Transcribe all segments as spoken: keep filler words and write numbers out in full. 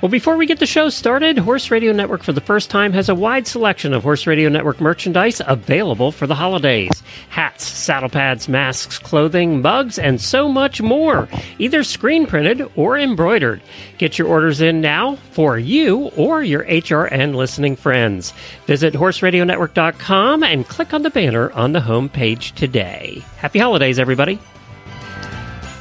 Well, before we get the show started, Horse Radio Network for the first time has a wide selection of Horse Radio Network merchandise available for the holidays. Hats, saddle pads, masks, clothing, mugs, and so much more, either screen printed or embroidered. Get your orders in now for you or your H R N listening friends. Visit horse radio network dot com and click on the banner on the homepage today. Happy holidays, everybody.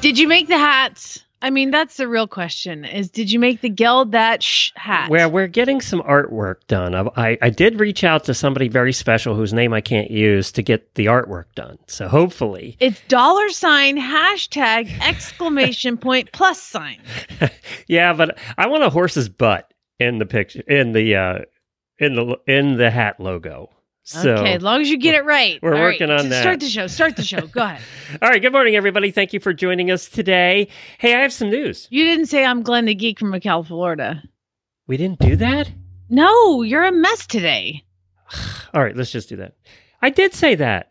Did you make the hats? I mean, that's the real question, is did you make the Geld That Shh hat? Well, we're getting some artwork done. I, I did reach out to somebody very special whose name I can't use to get the artwork done. So hopefully. It's dollar sign, hashtag, exclamation point, plus sign. Yeah, but I want a horse's butt in the picture, in the, uh, in the, in the hat logo. So, okay, as long as you get it right. We're All working right. on that. Start the show. Start the show. Go ahead. All right. Good morning, everybody. Thank you for joining us today. Hey, I have some news. You didn't say I'm Glenn the Geek from McAllen, Florida. We didn't do that? No, you're a mess today. All right, let's just do that. I did say that.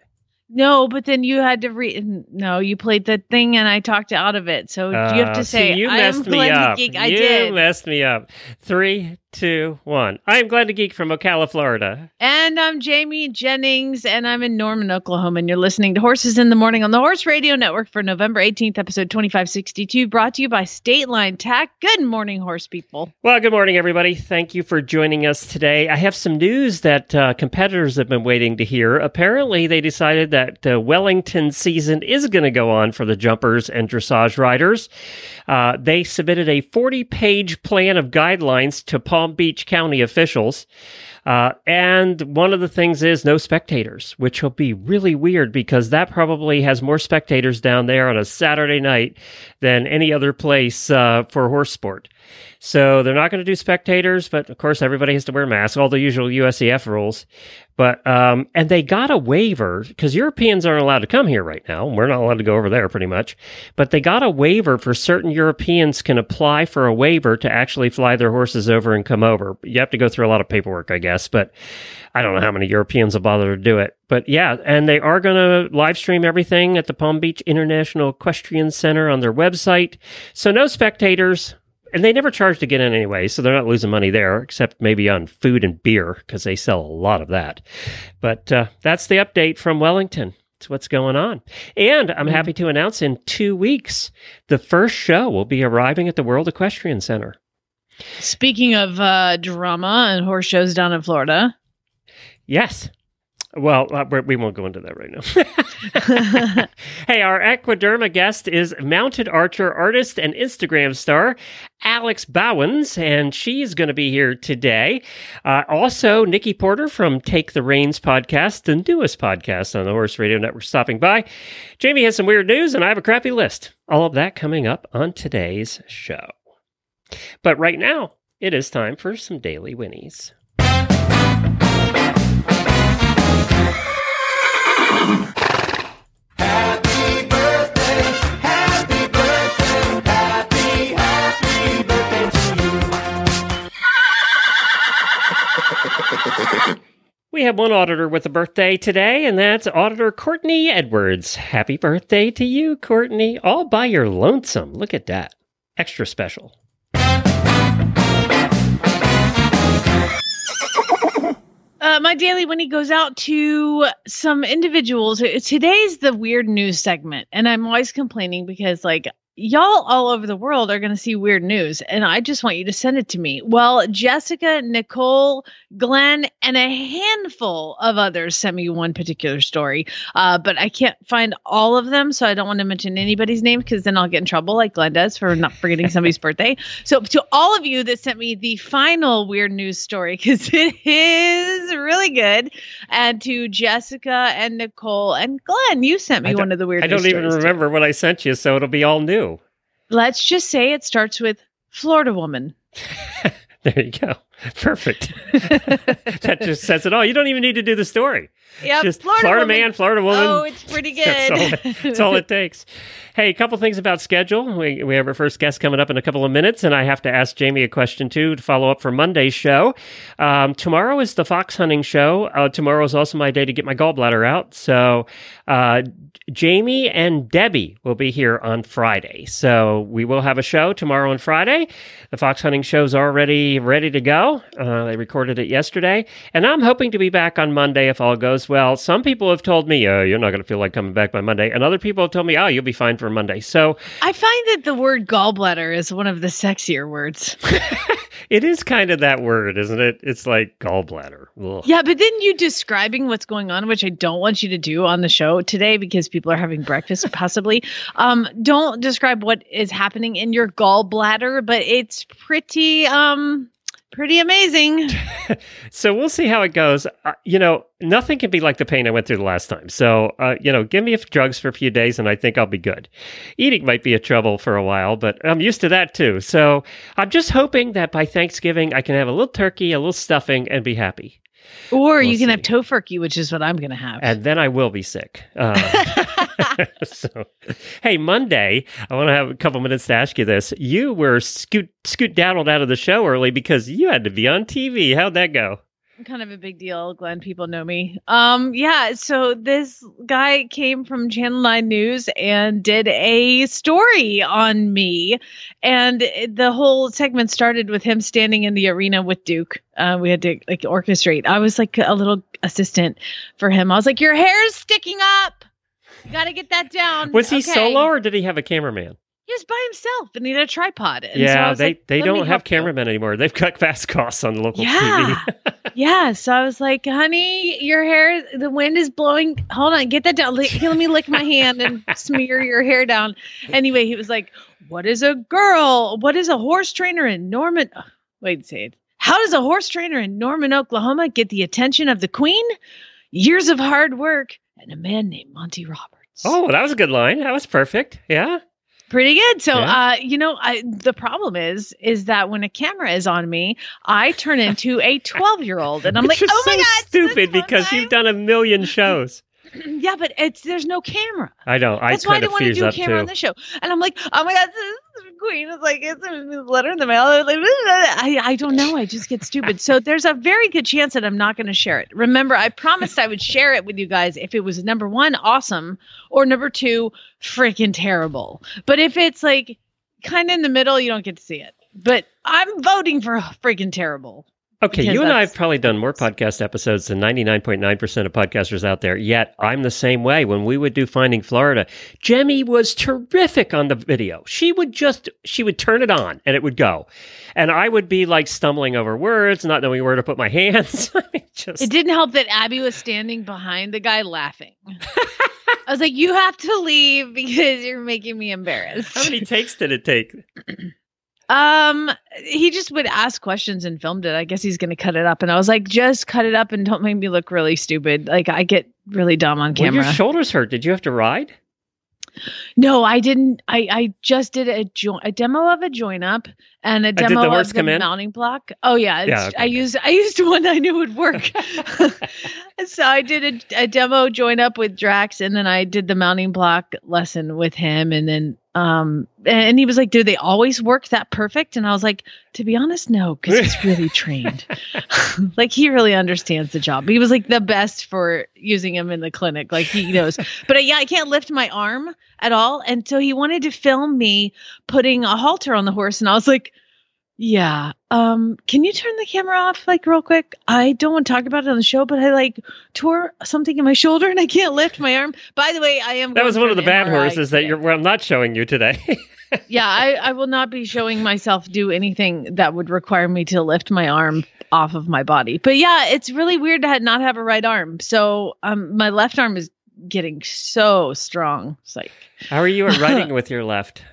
No, but then you had to read. No, you played the thing and I talked out of it. So uh, you have to say, so you messed I am Glenn the Geek. I you did. You messed me up. Three, two, one. I am Glenn the Geek from Ocala, Florida. And I'm Jamie Jennings, and I'm in Norman, Oklahoma. And you're listening to Horses in the Morning on the Horse Radio Network for November eighteenth, episode twenty-five sixty-two, brought to you by State Line Tack. Good morning, horse people. Well, good morning, everybody. Thank you for joining us today. I have some news that uh, competitors have been waiting to hear. Apparently, they decided that that the Wellington season is going to go on for the jumpers and dressage riders. Uh, they submitted a forty-page plan of guidelines to Palm Beach County officials. Uh, and one of the things is no spectators, which will be really weird because that probably has more spectators down there on a Saturday night than any other place uh, for horse sport. So they're not going to do spectators, but of course everybody has to wear masks, all the usual U S E F rules. But um, and they got a waiver because Europeans aren't allowed to come here right now. We're not allowed to go over there pretty much. But they got a waiver for certain Europeans can apply for a waiver to actually fly their horses over and come over. You have to go through a lot of paperwork, I guess. But I don't know how many Europeans will bother to do it. But yeah, and they are going to live stream everything at the Palm Beach International Equestrian Center on their website. So no spectators. And they never charge to get in anyway, so they're not losing money there, except maybe on food and beer, because they sell a lot of that. But uh, that's the update from Wellington. It's what's going on. And I'm happy to announce in two weeks, the first show will be arriving at the World Equestrian Center. Speaking of uh, drama and horse shows down in Florida. Yes. Well, uh, we won't go into that right now. Hey, our Equiderma guest is mounted archer, artist, and Instagram star, Alex Bauwens, and she's going to be here today. Uh, also, Nikki Porter from Take the Reins podcast, the newest podcast on the Horse Radio Network, stopping by. Jamie has some weird news, and I have a crappy list. All of that coming up on today's show. But right now, it is time for some Daily Winnies. Happy birthday, happy birthday, happy, happy birthday to you. We have one auditor with a birthday today, and that's Auditor Courtney Edwards. Happy birthday to you, Courtney, all by your lonesome. Look at that. Extra special. Uh, my daily winnie goes out to some individuals. Today's the weird news segment, and I'm always complaining because, like, y'all all over the world are going to see weird news, and I just want you to send it to me. Well, Jessica, Nicole, Glenn, and a handful of others sent me one particular story, uh, but I can't find all of them, so I don't want to mention anybody's name because then I'll get in trouble like Glenn does for not forgetting somebody's birthday. So to all of you that sent me the final weird news story, because it is really good, and to Jessica and Nicole and Glenn, you sent me one of the weird news stories. I don't even remember what I sent you, so it'll be all new. Let's just say it starts with Florida woman. There you go. Perfect. That just says it all. You don't even need to do the story. Yeah, Florida, Florida man, Florida woman. Oh, it's pretty good. That's all, that's all it takes. Hey, a couple things about schedule. We we have our first guest coming up in a couple of minutes, and I have to ask Jamie a question, too, to follow up for Monday's show. Um, tomorrow is the fox hunting show. Uh, tomorrow is also my day to get my gallbladder out. So uh, Jamie and Debbie will be here on Friday. So we will have a show tomorrow and Friday. The fox hunting show is already ready to go. Uh, they recorded it yesterday. And I'm hoping to be back on Monday if all goes well. Some people have told me, oh, you're not going to feel like coming back by Monday. And other people have told me, oh, you'll be fine for Monday. So I find that the word gallbladder is one of the sexier words. It is kind of that word, isn't it? It's like gallbladder. Ugh. Yeah, but then you describing what's going on, which I don't want you to do on the show today because people are having breakfast, possibly. Um, don't describe what is happening in your gallbladder, but it's pretty... Um, Pretty amazing. So we'll see how it goes. Uh, you know, nothing can be like the pain I went through the last time. So, uh, you know, give me drugs for a few days and I think I'll be good. Eating might be a trouble for a while, but I'm used to that too. So I'm just hoping that by Thanksgiving, I can have a little turkey, a little stuffing, and be happy. Or we'll you can see. have tofurkey, which is what I'm going to have. And then I will be sick. Uh, so, hey, Monday, I want to have a couple minutes to ask you this. You were scoot, scoot daddled out of the show early because you had to be on T V. How'd that go? Kind of a big deal, Glenn. People know me. Um, yeah, so this guy came from Channel nine News and did a story on me. And the whole segment started with him standing in the arena with Duke. Uh, we had to like orchestrate. I was like a little assistant for him. I was like, your hair's sticking up. You got to get that down. Was he okay. solo or did he have a cameraman? He was by himself and he had a tripod. And yeah, so I was they, like, they don't have cameramen you. anymore. They've cut fast costs on the local yeah. T V. Yeah. So I was like, honey, your hair, the wind is blowing. Hold on. Get that down. Let, let me lick my hand and smear your hair down. Anyway, he was like, what is a girl? What is a horse trainer in Norman? Oh, wait, say it. How does a horse trainer in Norman, Oklahoma get the attention of the queen? Years of hard work and a man named Monty Roberts. Oh, that was a good line. That was perfect. Yeah. Pretty good. So, yeah. uh, you know, I, the problem is, is that when a camera is on me, I turn into a twelve-year-old, and I'm Which like, oh so my god, stupid because time. You've done a million shows. Yeah, but it's there's no camera. I know. I That's why I don't want to do a camera too. on this show. And I'm like, oh my god, this queen is like, it's a letter in the mail. Like, I, I don't know. I just get stupid. So there's a very good chance that I'm not going to share it. Remember, I promised I would share it with you guys if it was number one, awesome, or number two, freaking terrible. But if it's like kind of in the middle, you don't get to see it. But I'm voting for freaking terrible. Okay, because you and I have probably done more podcast episodes than ninety-nine point nine percent of podcasters out there, yet I'm the same way. When we would do Finding Florida, Jemmy was terrific on the video. She would just, she would turn it on and it would go. And I would be like stumbling over words, not knowing where to put my hands. I mean, just... It didn't help that Abby was standing behind the guy laughing. I was like, you have to leave because you're making me embarrassed. How many takes did it take? Um, he just would ask questions and filmed it. I guess he's going to cut it up. And I was like, just cut it up and don't make me look really stupid. Like I get really dumb on camera. Well, your shoulders hurt. Did you have to ride? No, I didn't. I, I just did a jo- a demo of a join up and a demo uh, the of the mounting block. Oh yeah. yeah okay. I used, I used one I knew would work. So I did a, a demo join up with Drax and then I did the mounting block lesson with him. And then, Um, and he was like, do they always work that perfect? And I was like, to be honest, no, because he's really trained. Like he really understands the job. He was like the best for using him in the clinic. Like he knows, but uh, yeah, I can't lift my arm at all. And so he wanted to film me putting a halter on the horse. And I was like, yeah, um, can you turn the camera off like real quick? I don't want to talk about it on the show, but I like tore something in my shoulder and I can't lift my arm. By the way, I am. That was one of the bad horses that you're, well, I'm not showing you today. Yeah, I, I will not be showing myself do anything that would require me to lift my arm off of my body. But yeah, it's really weird to not have a right arm. So um, my left arm is getting so strong. It's like, how are you riding with your left?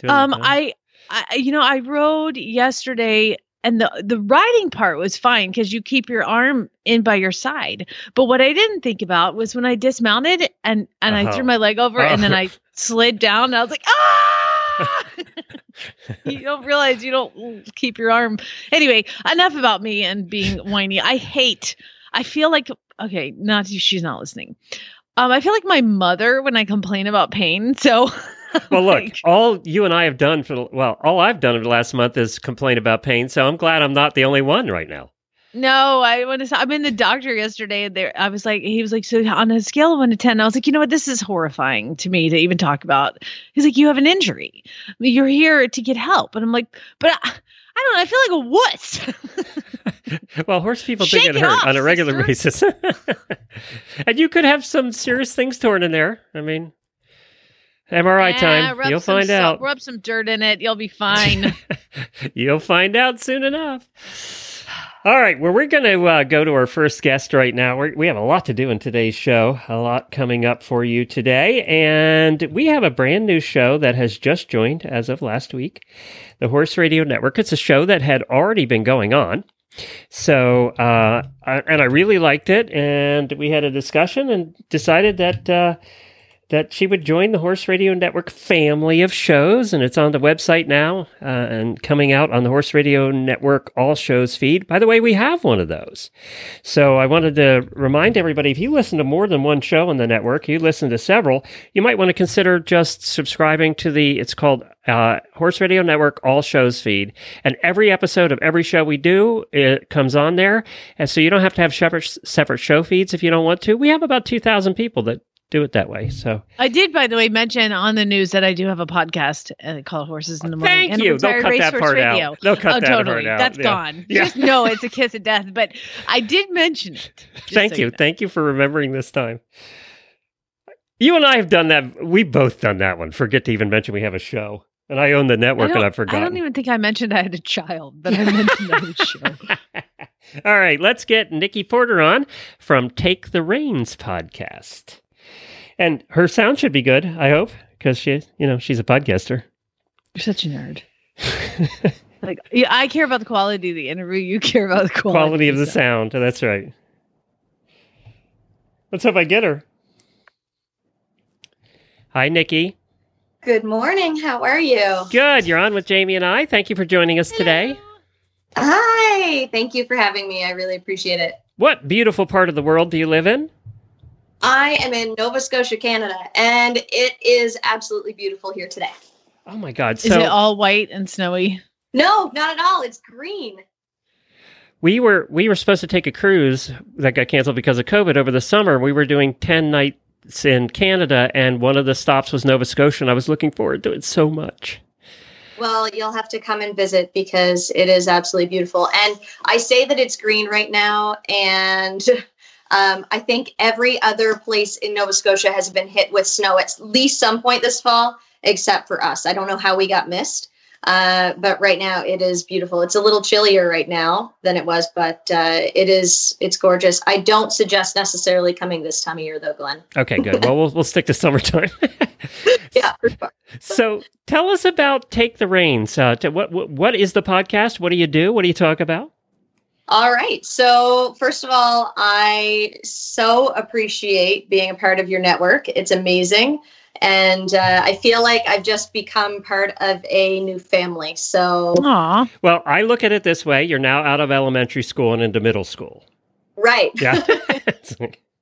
Doing um, that? I. I, you know, I rode yesterday and the, the riding part was fine because you keep your arm in by your side. But what I didn't think about was when I dismounted and, and uh-huh. I threw my leg over uh-huh. and then I slid down. And I was like, ah! You don't realize you don't keep your arm. Anyway, enough about me and being whiny. I hate, I feel like, okay, not she's not listening. Um, I feel like my mother when I complain about pain. So, well, look, like, all you and I have done for, the, well, all I've done over the last month is complain about pain. So I'm glad I'm not the only one right now. No, I went to, I'm in the doctor yesterday and there, I was like, he was like, so on a scale of one to ten, I was like, you know what? This is horrifying to me to even talk about. He's like, you have an injury. You're here to get help. And I'm like, but I, I don't know. I feel like a wuss. Well, horse people do get hurt on a regular basis. And you could have some serious things torn in there. I mean, M R I yeah, time. You'll find salt, out. Rub some dirt in it. You'll be fine. You'll find out soon enough. All right, well, we're going to uh, go to our first guest right now. We're, we have a lot to do in today's show, a lot coming up for you today, and we have a brand new show that has just joined as of last week, the Horse Radio Network. It's a show that had already been going on, so uh, I, and I really liked it, and we had a discussion and decided that uh, that she would join the Horse Radio Network family of shows, and it's on the website now uh, and coming out on the Horse Radio Network All Shows feed. By the way, we have one of those. So I wanted to remind everybody, if you listen to more than one show on the network, you listen to several, you might want to consider just subscribing to the, it's called uh, Horse Radio Network All Shows feed. And every episode of every show we do, it comes on there. And so you don't have to have separate show feeds if you don't want to. We have about two thousand people that do it that way. So I did, by the way, mention on the news that I do have a podcast uh, called Horses in the Morning. Thank you. They'll cut that part out. They'll cut that part out. Oh, totally. That's gone. Yeah. Just know it's a kiss of death, but I did mention it. Thank you. Thank you for remembering this time. You and I have done that. We both done that one. Forget to even mention we have a show. And I own the network, I and I've forgotten. I don't even think I mentioned I had a child, but I mentioned I had a show. All right, let's get Nikki Porter on from Take the Reins podcast. And her sound should be good, I hope, because she, you know, she's a podcaster. You're such a nerd. Like, yeah, I care about the quality of the interview. You care about the quality, quality of the sound. sound. That's right. Let's hope I get her. Hi, Nikki. Good morning. How are you? Good. You're on with Jamie and I. Thank you for joining us Hello. today. Hi. Thank you for having me. I really appreciate it. What beautiful part of the world do you live in? I am in Nova Scotia, Canada, and it is absolutely beautiful here today. Oh, my God. So, is it all white and snowy? No, not at all. It's green. We were we were supposed to take a cruise that got canceled because of COVID over the summer. We were doing ten nights in Canada, and one of the stops was Nova Scotia, and I was looking forward to it so much. Well, you'll have to come and visit because it is absolutely beautiful. And I say that it's green right now, and Um, I think every other place in Nova Scotia has been hit with snow at least some point this fall, except for us. I don't know how we got missed, uh, but right now it is beautiful. It's a little chillier right now than it was, but uh, it is, it's gorgeous. I don't suggest necessarily coming this time of year though, Glenn. Okay, good. Well, we'll, we'll stick to summertime. Yeah. For sure. So tell us about Take the Reins. Uh, t- what, what What is the podcast? What do you do? What do you talk about? All right. So first of all, I so appreciate being a part of your network. It's amazing. And uh, I feel like I've just become part of a new family. So, Aww. Well, I look at it this way. You're now out of elementary school and into middle school. Right. Yeah.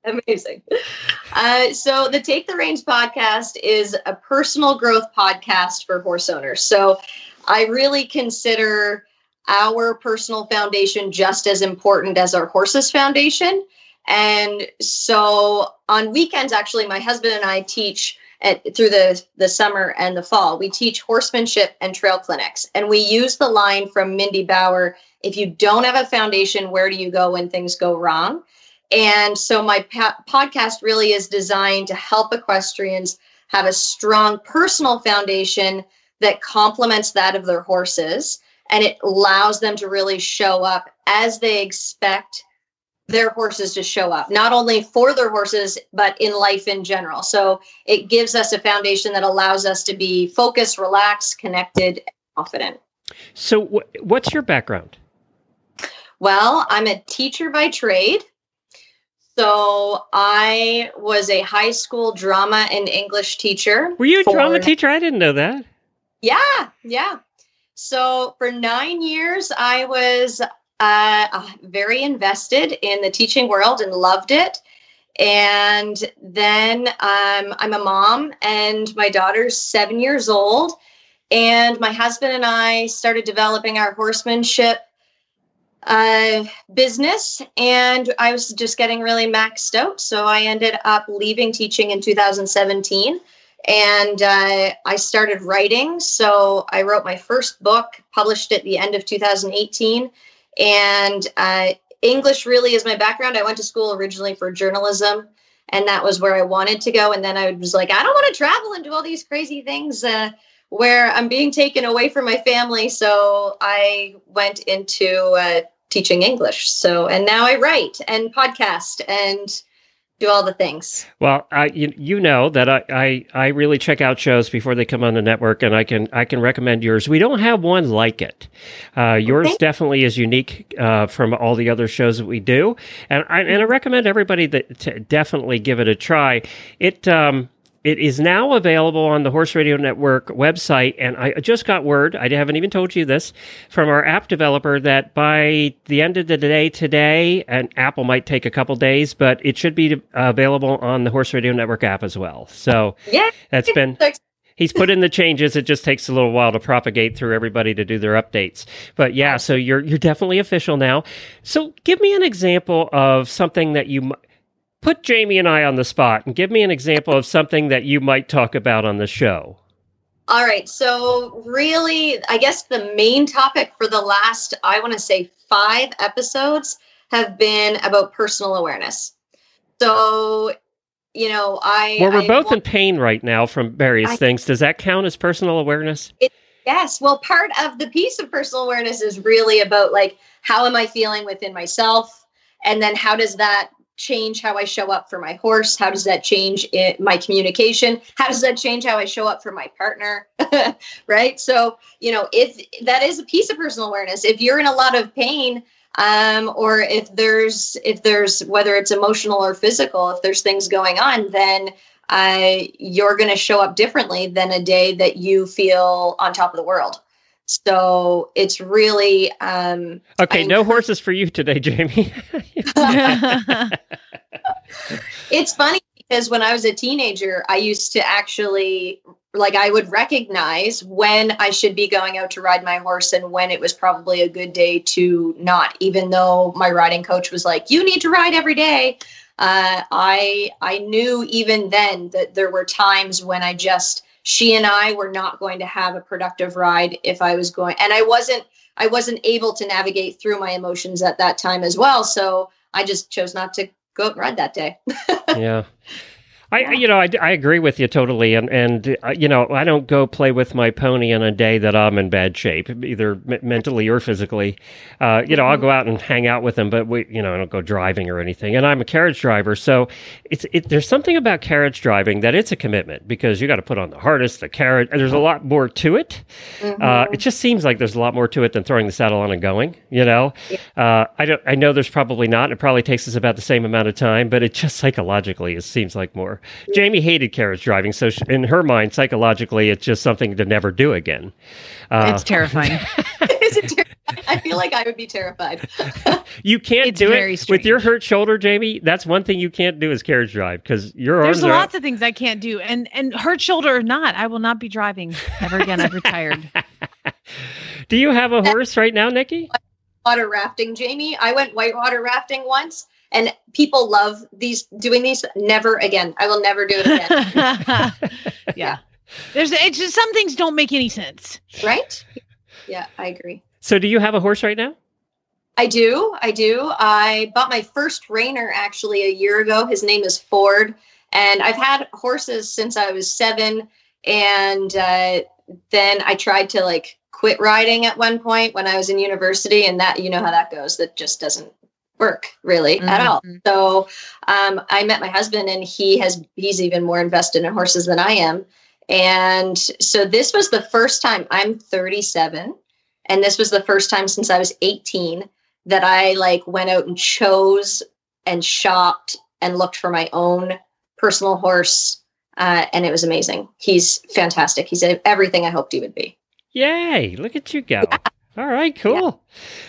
Amazing. Uh, so the Take the Reins podcast is a personal growth podcast for horse owners. So I really consider our personal foundation just as important as our horses' foundation. And so on weekends, actually, my husband and I teach at, through the, the summer and the fall, we teach horsemanship and trail clinics. And we use the line from Mindy Bauer, if you don't have a foundation, where do you go when things go wrong? And so my pa- podcast really is designed to help equestrians have a strong personal foundation that complements that of their horses. And it allows them to really show up as they expect their horses to show up, not only for their horses, but in life in general. So it gives us a foundation that allows us to be focused, relaxed, connected, and confident. So w- what's your background? Well, I'm a teacher by trade. So I was a high school drama and English teacher. Were you a for- drama teacher? I didn't know that. Yeah, yeah. So for nine years, I was uh, very invested in the teaching world and loved it. And then um, I'm a mom and my daughter's seven years old. And my husband and I started developing our horsemanship uh, business. And I was just getting really maxed out. So I ended up leaving teaching in two thousand seventeen. And uh, I started writing. So I wrote my first book, published at the end of two thousand eighteen. And uh, English really is my background. I went to school originally for journalism, and that was where I wanted to go. And then I was like, I don't want to travel and do all these crazy things uh, where I'm being taken away from my family. So I went into uh, teaching English. So, and now I write and podcast and do all the things. Well, I you, you know that I, I I really check out shows before they come on the network, and I can I can recommend yours. We don't have one like it. Uh, yours okay. definitely is unique uh, from all the other shows that we do, and I and I recommend everybody that to definitely give it a try. It. Um, It is now available on the Horse Radio Network website, and I just got word, I haven't even told you this, from our app developer that by the end of the day today, and Apple might take a couple days, but it should be available on the Horse Radio Network app as well. So yeah, that's been... He's put in the changes. It just takes a little while to propagate through everybody to do their updates. But yeah, so you're you're definitely official now. So give me an example of something that you... Put Jamie and I on the spot and give me an example of something that you might talk about on the show. All right. So really, I guess the main topic for the last, I want to say five episodes have been about personal awareness. So, you know, I... Well, we're I both want, in pain right now from various I, things. Does that count as personal awareness? It, yes. Well, part of the piece of personal awareness is really about like, how am I feeling within myself? And then how does that change how I show up for my horse? How does that change it, my communication? How does that change how I show up for my partner? Right. So, you know, if that is a piece of personal awareness, if you're in a lot of pain, um, or if there's, if there's, whether it's emotional or physical, if there's things going on, then uh, you're going to show up differently than a day that you feel on top of the world. So it's really... Um, okay, I'm, no horses for you today, Jamie. It's funny because when I was a teenager, I used to actually, like I would recognize when I should be going out to ride my horse and when it was probably a good day to not, even though my riding coach was like, you need to ride every day. Uh, I I knew even then that there were times when I just... She and I were not going to have a productive ride if I was going, and I wasn't, I wasn't able to navigate through my emotions at that time as well. So I just chose not to go out and ride that day. Yeah. I, you know, I, I agree with you totally. And, and uh, you know, I don't go play with my pony on a day that I'm in bad shape, either m- mentally or physically. Uh, you know, I'll go out and hang out with them, but we, you know, I don't go driving or anything. And I'm a carriage driver. So it's it, there's something about carriage driving that it's a commitment because you got to put on the harness, the carriage. And there's a lot more to it. Mm-hmm. Uh, it just seems like there's a lot more to it than throwing the saddle on and going, you know. Uh, I don't. I know there's probably not. It probably takes us about the same amount of time, but it just psychologically, it seems like more. Jamie hated carriage driving, so she, in her mind, psychologically, it's just something to never do again. Uh, it's terrifying. Is it terrifying? I feel like I would be terrified. You can't it's do it strange. With your hurt shoulder, Jamie. That's one thing you can't do is carriage drive because your arms. There's are lots out. Of things I can't do, and and hurt shoulder or not, I will not be driving ever again. I've retired. Do you have a horse right now, Nikki? Water rafting, Jamie. I went whitewater rafting once. And people love these doing these. Never again. I will never do it again. Yeah. There's it's just some things don't make any sense. Right? Yeah, I agree. So do you have a horse right now? I do. I do. I bought my first reiner actually a year ago. His name is Ford. And I've had horses since I was seven. And uh, then I tried to like quit riding at one point when I was in university. And that, you know how that goes. That just doesn't work really mm-hmm. at all. So um, I met my husband and he has, he's even more invested in horses than I am. And so this was the first time I'm thirty-seven. And this was the first time since I was eighteen that I like went out and chose and shopped and looked for my own personal horse Uh, and it was amazing. He's fantastic. He's everything I hoped he would be. Yay. Look at you go. Yeah. All right, cool.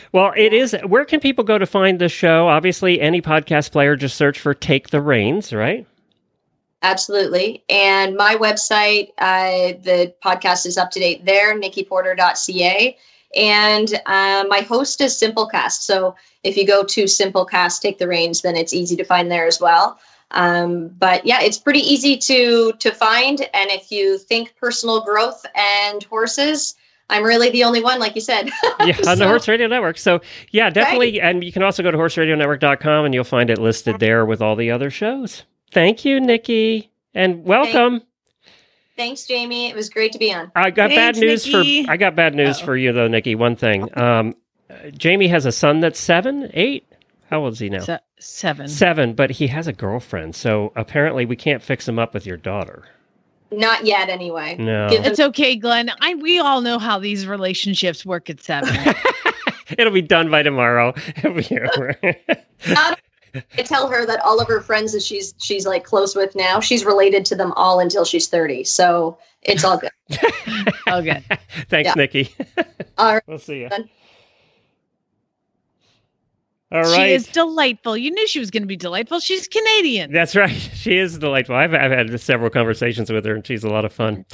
Yeah. Well, it is. Where can people go to find the show? Obviously, any podcast player, just search for Take the Reins, right? Absolutely. And my website, uh, the podcast is up to date there, nikki porter dot c a. And uh, my host is Simplecast. So if you go to Simplecast, Take the Reins, then it's easy to find there as well. Um, but yeah, it's pretty easy to to find. And if you think personal growth and horses, I'm really the only one, like you said. Yeah, on the so, Horse Radio Network. So yeah, definitely. Right. And you can also go to horse radio network dot com and you'll find it listed there with all the other shows. Thank you, Nikki. And welcome. Thanks. Thanks, Jamie. It was great to be on. I got Thanks, bad news Nikki. for I got bad news Uh-oh. for you though, Nikki. One thing. Um, Jamie has a son that's seven, eight. How old is he now? Se- seven. Seven, but he has a girlfriend. So apparently we can't fix him up with your daughter. Not yet, anyway. No. Him- it's okay, Glenn. I we all know how these relationships work at seven. It'll be done by tomorrow. I tell her that all of her friends that she's she's like close with now, she's related to them all until she's thirty. So it's all good. all good. Thanks, yeah. Nikki. All right. We'll see you. All right. She is delightful. You knew she was going to be delightful. She's Canadian. That's right. She is delightful. I've, I've had several conversations with her, and she's a lot of fun.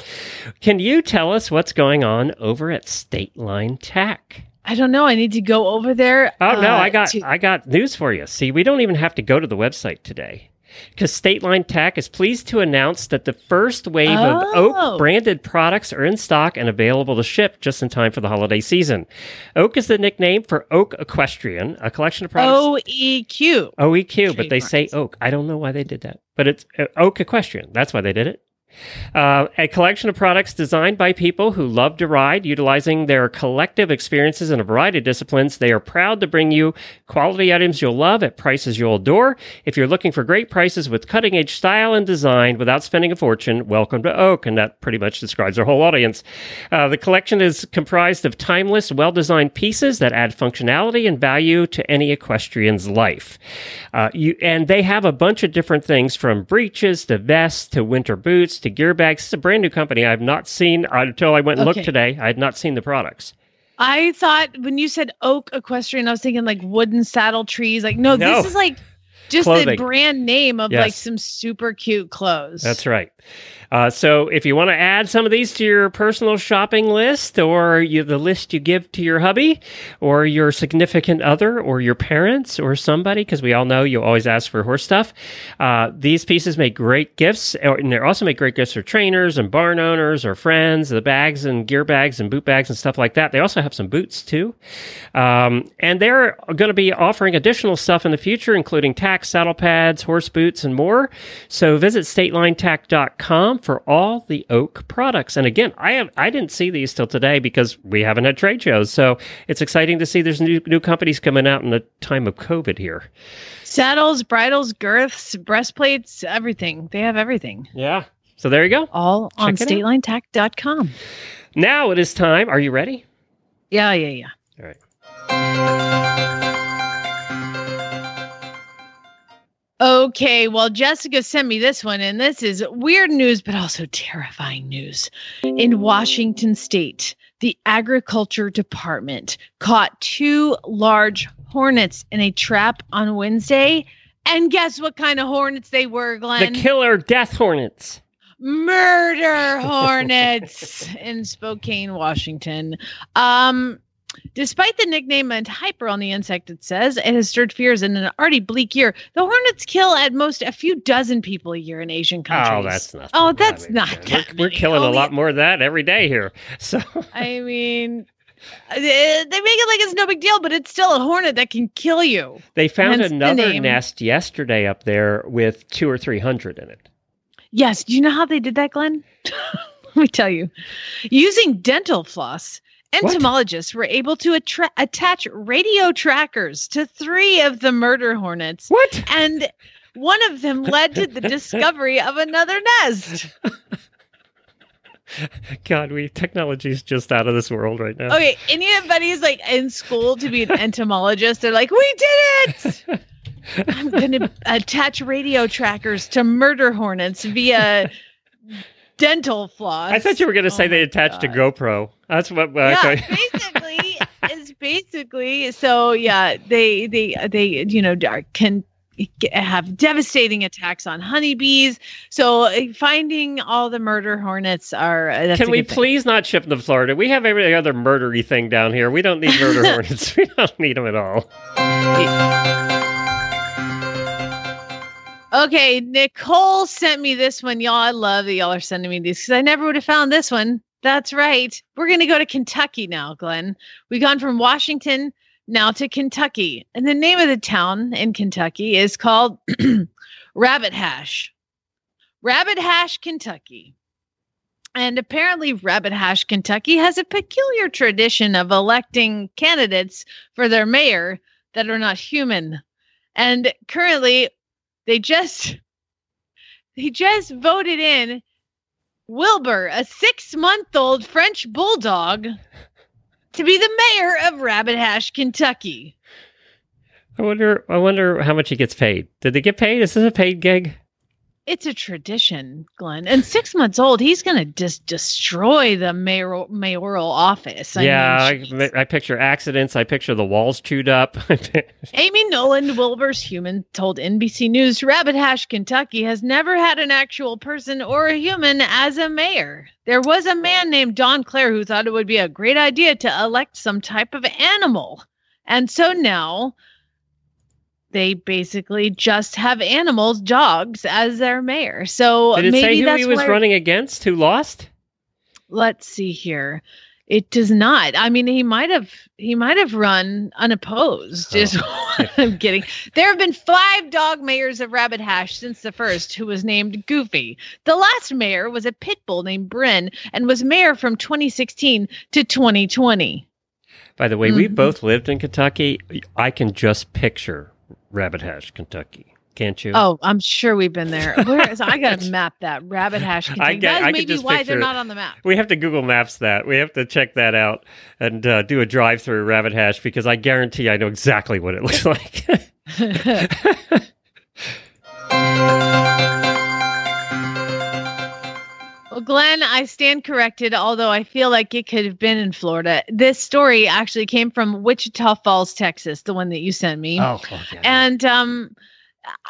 Can you tell us what's going on over at State Line Tack? I don't know. I need to go over there. Oh, no, uh, I got to- I got news for you. See, we don't even have to go to the website today because State Line Tack is pleased to announce that the first wave oh. of Oak-branded products are in stock and available to ship just in time for the holiday season. Oak is the nickname for Oak Equestrian, a collection of products. O E Q. O E Q, but they say Oak. I don't know why they did that, but it's Oak Equestrian. That's why they did it. Uh, a collection of products designed by people who love to ride, utilizing their collective experiences in a variety of disciplines. They are proud to bring you quality items you'll love at prices you'll adore. If you're looking for great prices with cutting-edge style and design without spending a fortune, welcome to Oak. And that pretty much describes our whole audience. Uh, the collection is comprised of timeless, well-designed pieces that add functionality and value to any equestrian's life. Uh, you, and they have a bunch of different things, from breeches to vests to winter boots to gear bags. It's a brand new company. I've not seen until I went and okay. looked today. I had not seen the products. I thought when you said Oak Equestrian, I was thinking like wooden saddle trees. Like, no, no. this is like just Clothing. the brand name of yes. like some super cute clothes. That's right. Uh, so if you want to add some of these to your personal shopping list, or you, the list you give to your hubby or your significant other or your parents or somebody, because we all know you always ask for horse stuff, uh, these pieces make great gifts. Or, and they also make great gifts for trainers and barn owners or friends, the bags and gear bags and boot bags and stuff like that. They also have some boots too. Um, and they're going to be offering additional stuff in the future, including tack, saddle pads, horse boots, and more. So visit state line tack dot com for all the Oak products. And again, I have I didn't see these till today because we haven't had trade shows. So it's exciting to see there's new new companies coming out in the time of COVID here. Saddles, bridles, girths, breastplates, everything. They have everything. Yeah. So there you go. All Check on state line tack dot com. Now it is time. Are you ready? Yeah, yeah, yeah. All right. Okay, well, Jessica sent me this one, and this is weird news, but also terrifying news. In Washington State, the Agriculture Department caught two large hornets in a trap on Wednesday. And guess what kind of hornets they were, Glenn? The killer death hornets. Murder hornets in Spokane, Washington. Um... Despite the nickname and hyper on the insect, it says, it has stirred fears in an already bleak year. The hornets kill at most a few dozen people a year in Asian countries. Oh, that's not. Oh, that's not. That we're, we're killing oh, a lot more of that every day here. So I mean, they make it like it's no big deal, but it's still a hornet that can kill you. They found Hence another nest yesterday up there with two or three hundred in it. Yes. Do you know how they did that, Glenn? Let me tell you. Using dental floss, entomologists what? were able to attra- attach radio trackers to three of the murder hornets. What? And one of them led to the discovery of another nest. God, we technology is just out of this world right now. Okay, anybody's like in school to be an entomologist, they're like, we did it! I'm going to attach radio trackers to murder hornets via dental floss. I thought you were going to say oh they attached God. a GoPro. That's what. Uh, yeah, basically, it's basically so. Yeah, they they they you know can have devastating attacks on honeybees. So finding all the murder hornets are. That's Can we please thing. not ship them to Florida? We have every other murdery thing down here. We don't need murder hornets. We don't need them at all. Okay, Nicole sent me this one. Y'all, I love that y'all are sending me these because I never would have found this one. That's right. We're going to go to Kentucky now, Glenn. We've gone from Washington now to Kentucky. And the name of the town in Kentucky is called Rabbit Hash. Rabbit Hash, Kentucky. And apparently Rabbit Hash, Kentucky has a peculiar tradition of electing candidates for their mayor that are not human. And currently they just they just voted in Wilbur, a six-month-old French bulldog, to be the mayor of Rabbit Hash, Kentucky. I wonder I wonder how much he gets paid. Did they get paid? Is this a paid gig? It's a tradition, Glenn. And six months old, he's going to just destroy the mayoral, mayoral office. I yeah, mean, I, I picture accidents. I picture the walls chewed up. Amy Nolan, Wilbur's human, told N B C News, Rabbit Hash, Kentucky has never had an actual person or a human as a mayor. There was a man named Don Clare who thought it would be a great idea to elect some type of animal. And so now they basically just have animals, dogs, as their mayor. So did it maybe say who that's he was where... running against? Who lost? Let's see here. It does not. I mean, he might have. He might have run unopposed. Oh. Is what I'm kidding. There have been five dog mayors of Rabbit Hash since the first, who was named Goofy. The last mayor was a pit bull named Bryn, and was mayor from twenty sixteen to twenty twenty. By the way, mm-hmm. we both lived in Kentucky. I can just picture Rabbit Hash, Kentucky. Can't you? Oh, I'm sure we've been there. Where is I gotta map that Rabbit Hash, Kentucky. I get, That's I maybe why they're it. not on the map. We have to Google Maps that. We have to check that out and uh, do a drive through Rabbit Hash because I guarantee I know exactly what it looks like. Well, Glenn, I stand corrected, although I feel like it could have been in Florida. This story actually came from Wichita Falls, Texas, the one that you sent me. Oh, okay. And um,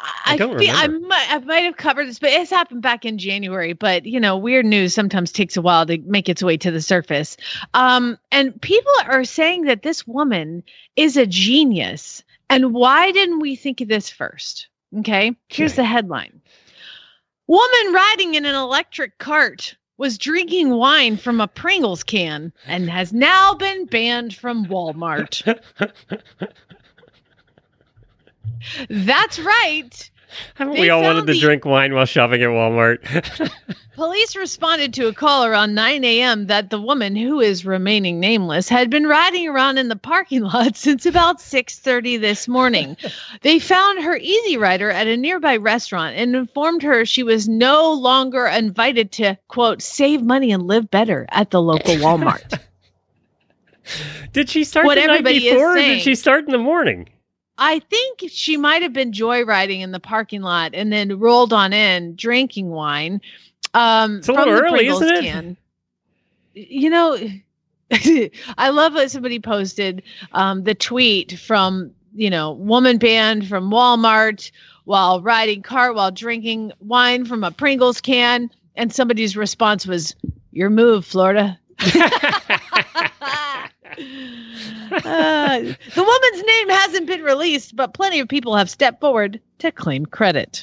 I, I, don't feel, I, might, I might have covered this, but it's happened back in January. But, you know, weird news sometimes takes a while to make its way to the surface. Um, and people are saying that this woman is a genius. And why didn't we think of this first? Okay, here's okay. the headline. Woman riding in an electric cart was drinking wine from a Pringles can and has now been banned from Walmart. That's right. Haven't we all wanted to the... drink wine while shopping at Walmart? Police responded to a call around nine a.m. that the woman, who is remaining nameless, had been riding around in the parking lot since about six thirty this morning. They found her Easy Rider at a nearby restaurant and informed her she was no longer invited to, quote, save money and live better at the local Walmart. Did she start what the night before or did she start in the morning? I think she might have been joyriding in the parking lot and then rolled on in drinking wine. Um, it's a little early, Pringles isn't it? Can. You know, I love what somebody posted, um, the tweet from, you know, woman banned from Walmart while riding cart while drinking wine from a Pringles can. And somebody's response was, your move, Florida. Uh, the woman's name hasn't been released, but plenty of people have stepped forward to claim credit.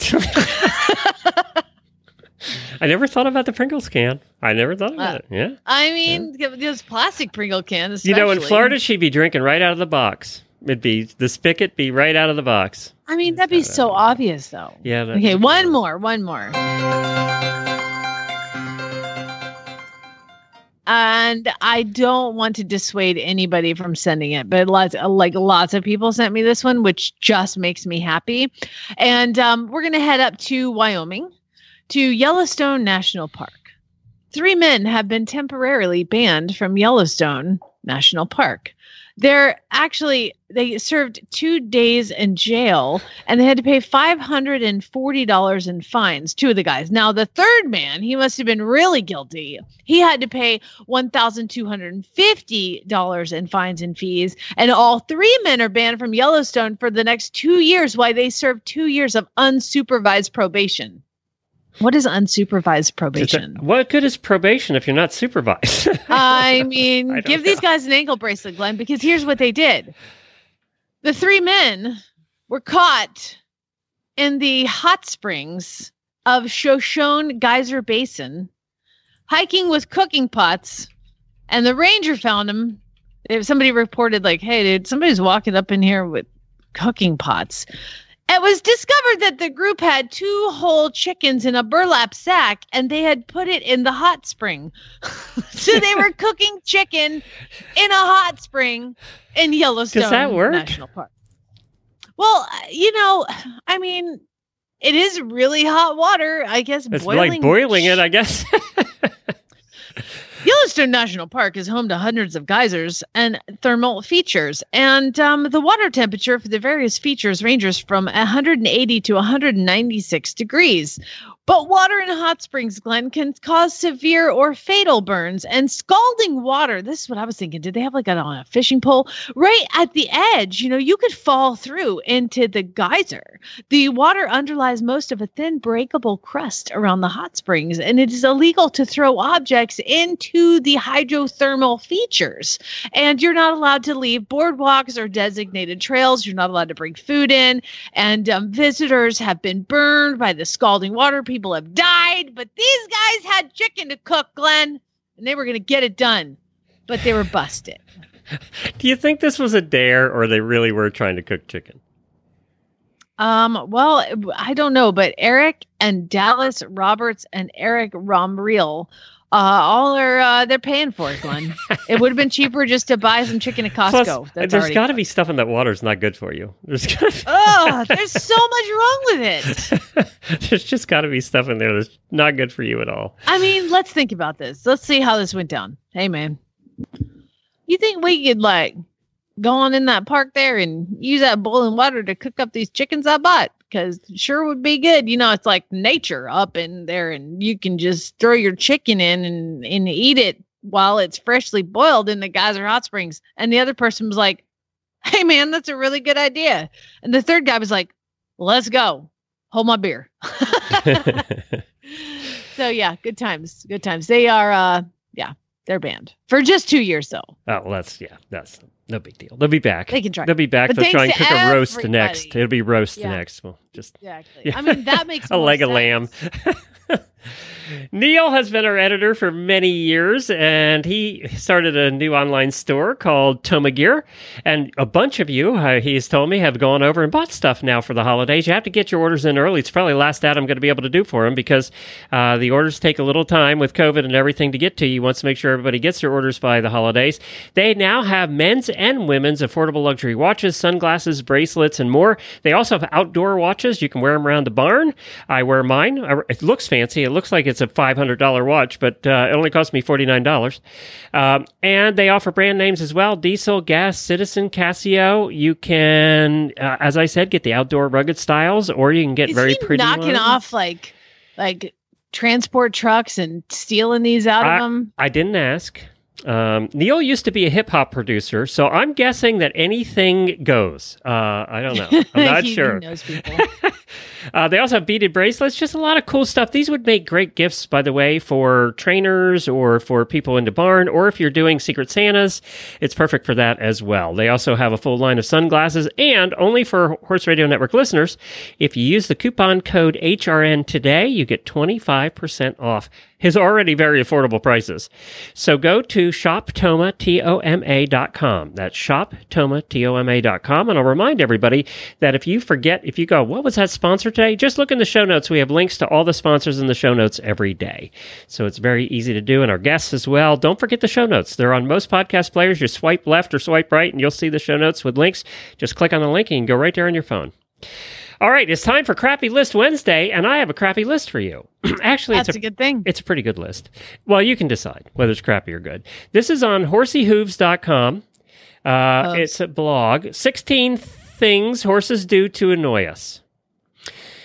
I never thought about the Pringles can. I never thought about uh, it. Yeah, I mean, yeah. those plastic Pringle cans, especially. You know, in Florida, she'd be drinking right out of the box. It'd be the spigot, be right out of the box. I mean, that'd be so obvious, though. Yeah. Okay, one cool. more, one more. And I don't want to dissuade anybody from sending it, but lots, like lots of people sent me this one, which just makes me happy. And um, we're going to head up to Wyoming, to Yellowstone National Park. Three men have been temporarily banned from Yellowstone National Park They're actually, they served two days in jail and they had to pay five hundred forty dollars in fines, two of the guys. Now, the third man, he must have been really guilty. He had to pay one thousand two hundred fifty dollars in fines and fees. And all three men are banned from Yellowstone for the next two years while they served two years of unsupervised probation. What is unsupervised probation? A, what good is probation if you're not supervised? I mean, I give know. these guys an ankle bracelet, Glenn, because here's what they did. The three men were caught in the hot springs of Shoshone Geyser Basin, hiking with cooking pots, and the ranger found them. Somebody reported like, hey, dude, somebody's walking up in here with cooking pots. It was discovered that the group had two whole chickens in a burlap sack, and they had put it in the hot spring. So they were cooking chicken in a hot spring in Yellowstone Does that work? National Park. Well, you know, I mean, it is really hot water, I guess. It's boiling like boiling sh- it, I guess. Yellowstone National Park is home to hundreds of geysers and thermal features, and um, the water temperature for the various features ranges from one hundred eighty to one hundred ninety-six degrees. But water in hot springs, Glenn, can cause severe or fatal burns, and scalding water, this is what I was thinking, did they have like a, on a fishing pole? Right at the edge, you know, you could fall through into the geyser. The water underlies most of a thin breakable crust around the hot springs, and it is illegal to throw objects into the hydrothermal features. And you're not allowed to leave boardwalks or designated trails. You're not allowed to bring food in, and um, visitors have been burned by the scalding water. People have died, but these guys had chicken to cook, Glenn, and they were going to get it done, but they were busted. Do you think this was a dare or they really were trying to cook chicken? Um, well, I don't know, but Eric and Dallas Roberts and Eric Romreal, uh, all are, uh, they're paying for it, Glenn. It would have been cheaper just to buy some chicken at Costco. Plus, that's there's got to be stuff in that water that's not good for you. There's gotta be- oh, there's so much wrong with it. There's just got to be stuff in there that's not good for you at all. I mean, let's think about this. Let's see how this went down. Hey, man, you think we could like go on in that park there and use that boiling water to cook up these chickens I bought? Because sure would be good. You know, it's like nature up in there, and you can just throw your chicken in and, and eat it while it's freshly boiled in the geyser hot springs. And the other person was like, hey, man, that's a really good idea. And the third guy was like, let's go. Hold my beer. So, yeah, good times. Good times. They are, uh, yeah, they're banned for just two years, though. Oh, well, that's, yeah, that's no big deal. They'll be back. They can try. They'll be back. But They'll try and cook everybody. a roast next. It'll be roast yeah. next. Well, just exactly. Yeah. I mean, that makes a leg sense. Of lamb. Neil has been our editor for many years, and he started a new online store called Toma Gear. And a bunch of you, uh, he's told me, have gone over and bought stuff now for the holidays. You have to get your orders in early. It's probably the last ad I'm going to be able to do for him because uh, the orders take a little time with COVID and everything to get to you. He wants to make sure everybody gets their orders by the holidays. They now have men's and women's affordable luxury watches, sunglasses, bracelets, and more. They also have outdoor watches. You can wear them around the barn. I wear mine. It looks fancy. It looks like it's a five hundred dollars watch, but uh, it only cost me forty-nine dollars. Um, and they offer brand names as well. Diesel, Gas, Citizen, Casio. You can, uh, as I said, get the outdoor rugged styles, or you can get Is very he pretty knocking ones. off like like transport trucks and stealing these out I, of them? I didn't ask. Um, Neil used to be a hip-hop producer, so I'm guessing that anything goes. Uh, I don't know. I'm not he, sure. He knows people. Uh, they also have beaded bracelets, just a lot of cool stuff. These would make great gifts, by the way, for trainers or for people in the barn, or if you're doing Secret Santas, it's perfect for that as well. They also have a full line of sunglasses, and only for Horse Radio Network listeners, if you use the coupon code H R N today, you get twenty-five percent off his already very affordable prices. So go to shop toma dot com. That's shop toma dot com. And I'll remind everybody that if you forget, if you go, what was that sponsor today? Just look in the show notes. We have links to all the sponsors in the show notes every day. So it's very easy to do. And our guests as well. Don't forget the show notes. They're on most podcast players. You swipe left or swipe right and you'll see the show notes with links. Just click on the link and you can go right there on your phone. All right, it's time for Crappy List Wednesday, and I have a crappy list for you. Actually, That's it's a, a good thing. It's a pretty good list. Well, you can decide whether it's crappy or good. This is on horsey hooves dot com. Uh, it's a blog. sixteen things horses do to annoy us.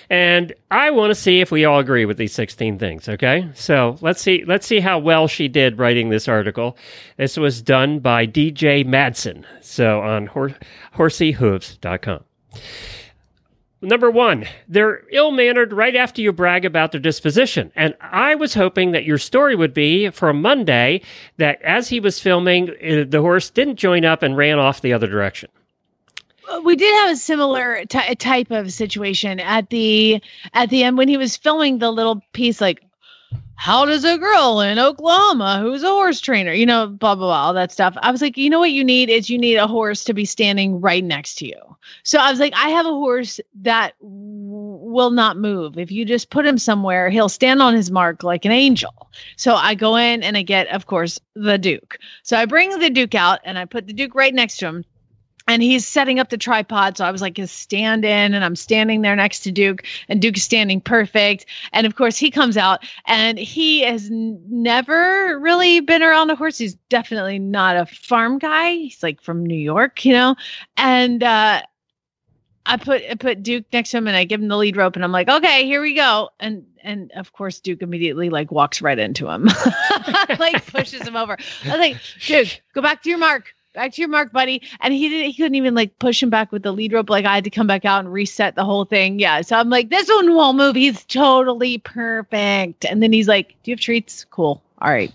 And I want to see if we all agree with these sixteen things, okay? So let's see let's see how well she did writing this article. This was done by D J Madsen, so on hor- horsey hooves dot com. Number one, they're ill-mannered right after you brag about their disposition. And I was hoping that your story would be, for Monday, that as he was filming, the horse didn't join up and ran off the other direction. We did have a similar t- type of situation at the at the end when he was filming the little piece, like, how does a girl in Oklahoma who's a horse trainer, you know, blah, blah, blah, all that stuff. I was like, you know what you need is you need a horse to be standing right next to you. So I was like, I have a horse that w- will not move. If you just put him somewhere, he'll stand on his mark like an angel. So I go in and I get, of course, the Duke. So I bring the Duke out and I put the Duke right next to him. And he's setting up the tripod. So I was like, his stand in, and I'm standing there next to Duke, and Duke's standing perfect. And of course he comes out, and he has n- never really been around a horse. He's definitely not a farm guy. He's like from New York, you know? And, uh, I put, I put Duke next to him, and I give him the lead rope, and I'm like, okay, here we go. And, and of course Duke immediately like walks right into him, like pushes him over. I was like, Duke, go back to your mark. Back to your mark, buddy. And he didn't, he couldn't even like push him back with the lead rope. Like I had to come back out and reset the whole thing. Yeah. So I'm like, this one won't move. He's totally perfect. And then he's like, do you have treats? Cool. All right.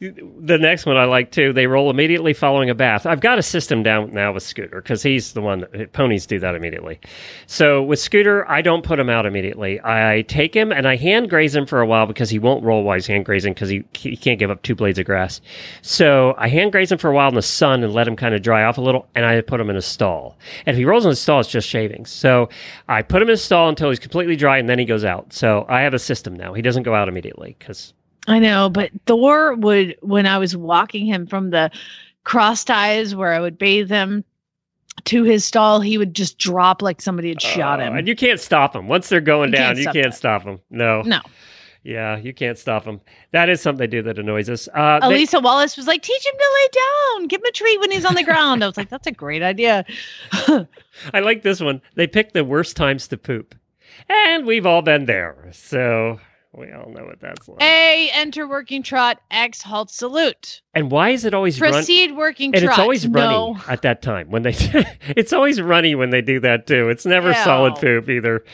The next one I like too. They roll immediately following a bath. I've got a system down now with Scooter because he's the one that ponies do that immediately. So with Scooter, I don't put him out immediately. I take him and I hand graze him for a while because he won't roll while he's hand grazing because he, he can't give up two blades of grass. So I hand graze him for a while in the sun and let him kind of dry off a little, and I put him in a stall. And if he rolls in a stall, it's just shavings. So I put him in a stall until he's completely dry, and then he goes out. So I have a system now. He doesn't go out immediately because... I know, but Thor would, when I was walking him from the cross ties where I would bathe him to his stall, he would just drop like somebody had shot him. Uh, and you can't stop him. Once they're going you down, can't you can't that. stop them. No. No. Yeah, you can't stop them. That is something they do that annoys us. Uh, Elisa they- Wallace was like, teach him to lay down. Give him a treat when he's on the ground. I was like, that's a great idea. I like this one. They pick the worst times to poop. And we've all been there. So... we all know what that's like. A, enter working trot. X, halt salute. And why is it always runny? Proceed run- working and trot. And it's always runny no. at that time. when they. It's always runny when they do that, too. It's never Ew. solid poop, either.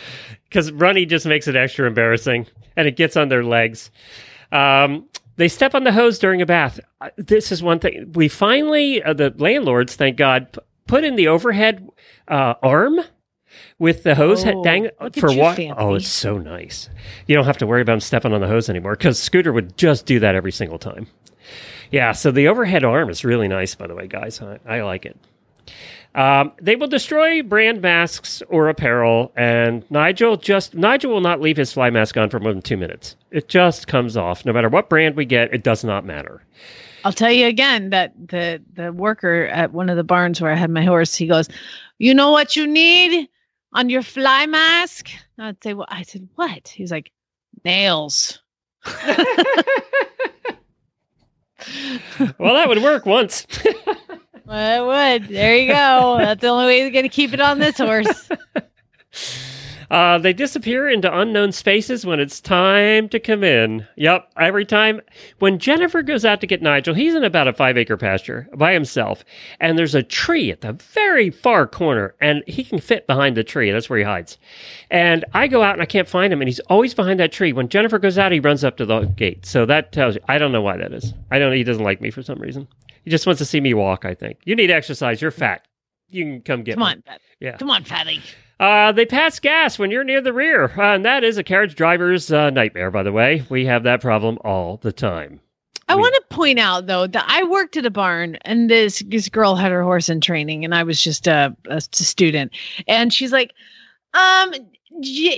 Because runny just makes it extra embarrassing. And it gets on their legs. Um, they step on the hose during a bath. Uh, this is one thing. We finally, uh, the landlords, thank God, p- put in the overhead uh, arm. With the hose oh, dang for what? Oh, it's so nice. You don't have to worry about him stepping on the hose anymore because Scooter would just do that every single time. Yeah, so the overhead arm is really nice, by the way, guys. I, I like it. Um, they will destroy brand masks or apparel, and Nigel just Nigel will not leave his fly mask on for more than two minutes. It just comes off. No matter what brand we get, it does not matter. I'll tell you again that the the worker at one of the barns where I had my horse, he goes, "You know what you need on your fly mask?" I'd say, well, I said, what? He's like, nails. Well, that would work once. Well, it would. There you go. That's the only way you're going to keep it on this horse. Uh, they disappear into unknown spaces when it's time to come in. Yep, every time. When Jennifer goes out to get Nigel, he's in about a five-acre pasture by himself, and there's a tree at the very far corner, and he can fit behind the tree. That's where he hides. And I go out, and I can't find him, and he's always behind that tree. When Jennifer goes out, he runs up to the gate. So that tells you. I don't know why that is. I don't know. He doesn't like me for some reason. He just wants to see me walk, I think. You need exercise. You're fat. You can come get me. Come on, Fatty. Yeah. Come on, Fatty. Uh, they pass gas when you're near the rear, uh, and that is a carriage driver's uh, nightmare, by the way. We have that problem all the time. I we- want to point out, though, that I worked at a barn, and this, this girl had her horse in training, and I was just a, a student. And she's like, um...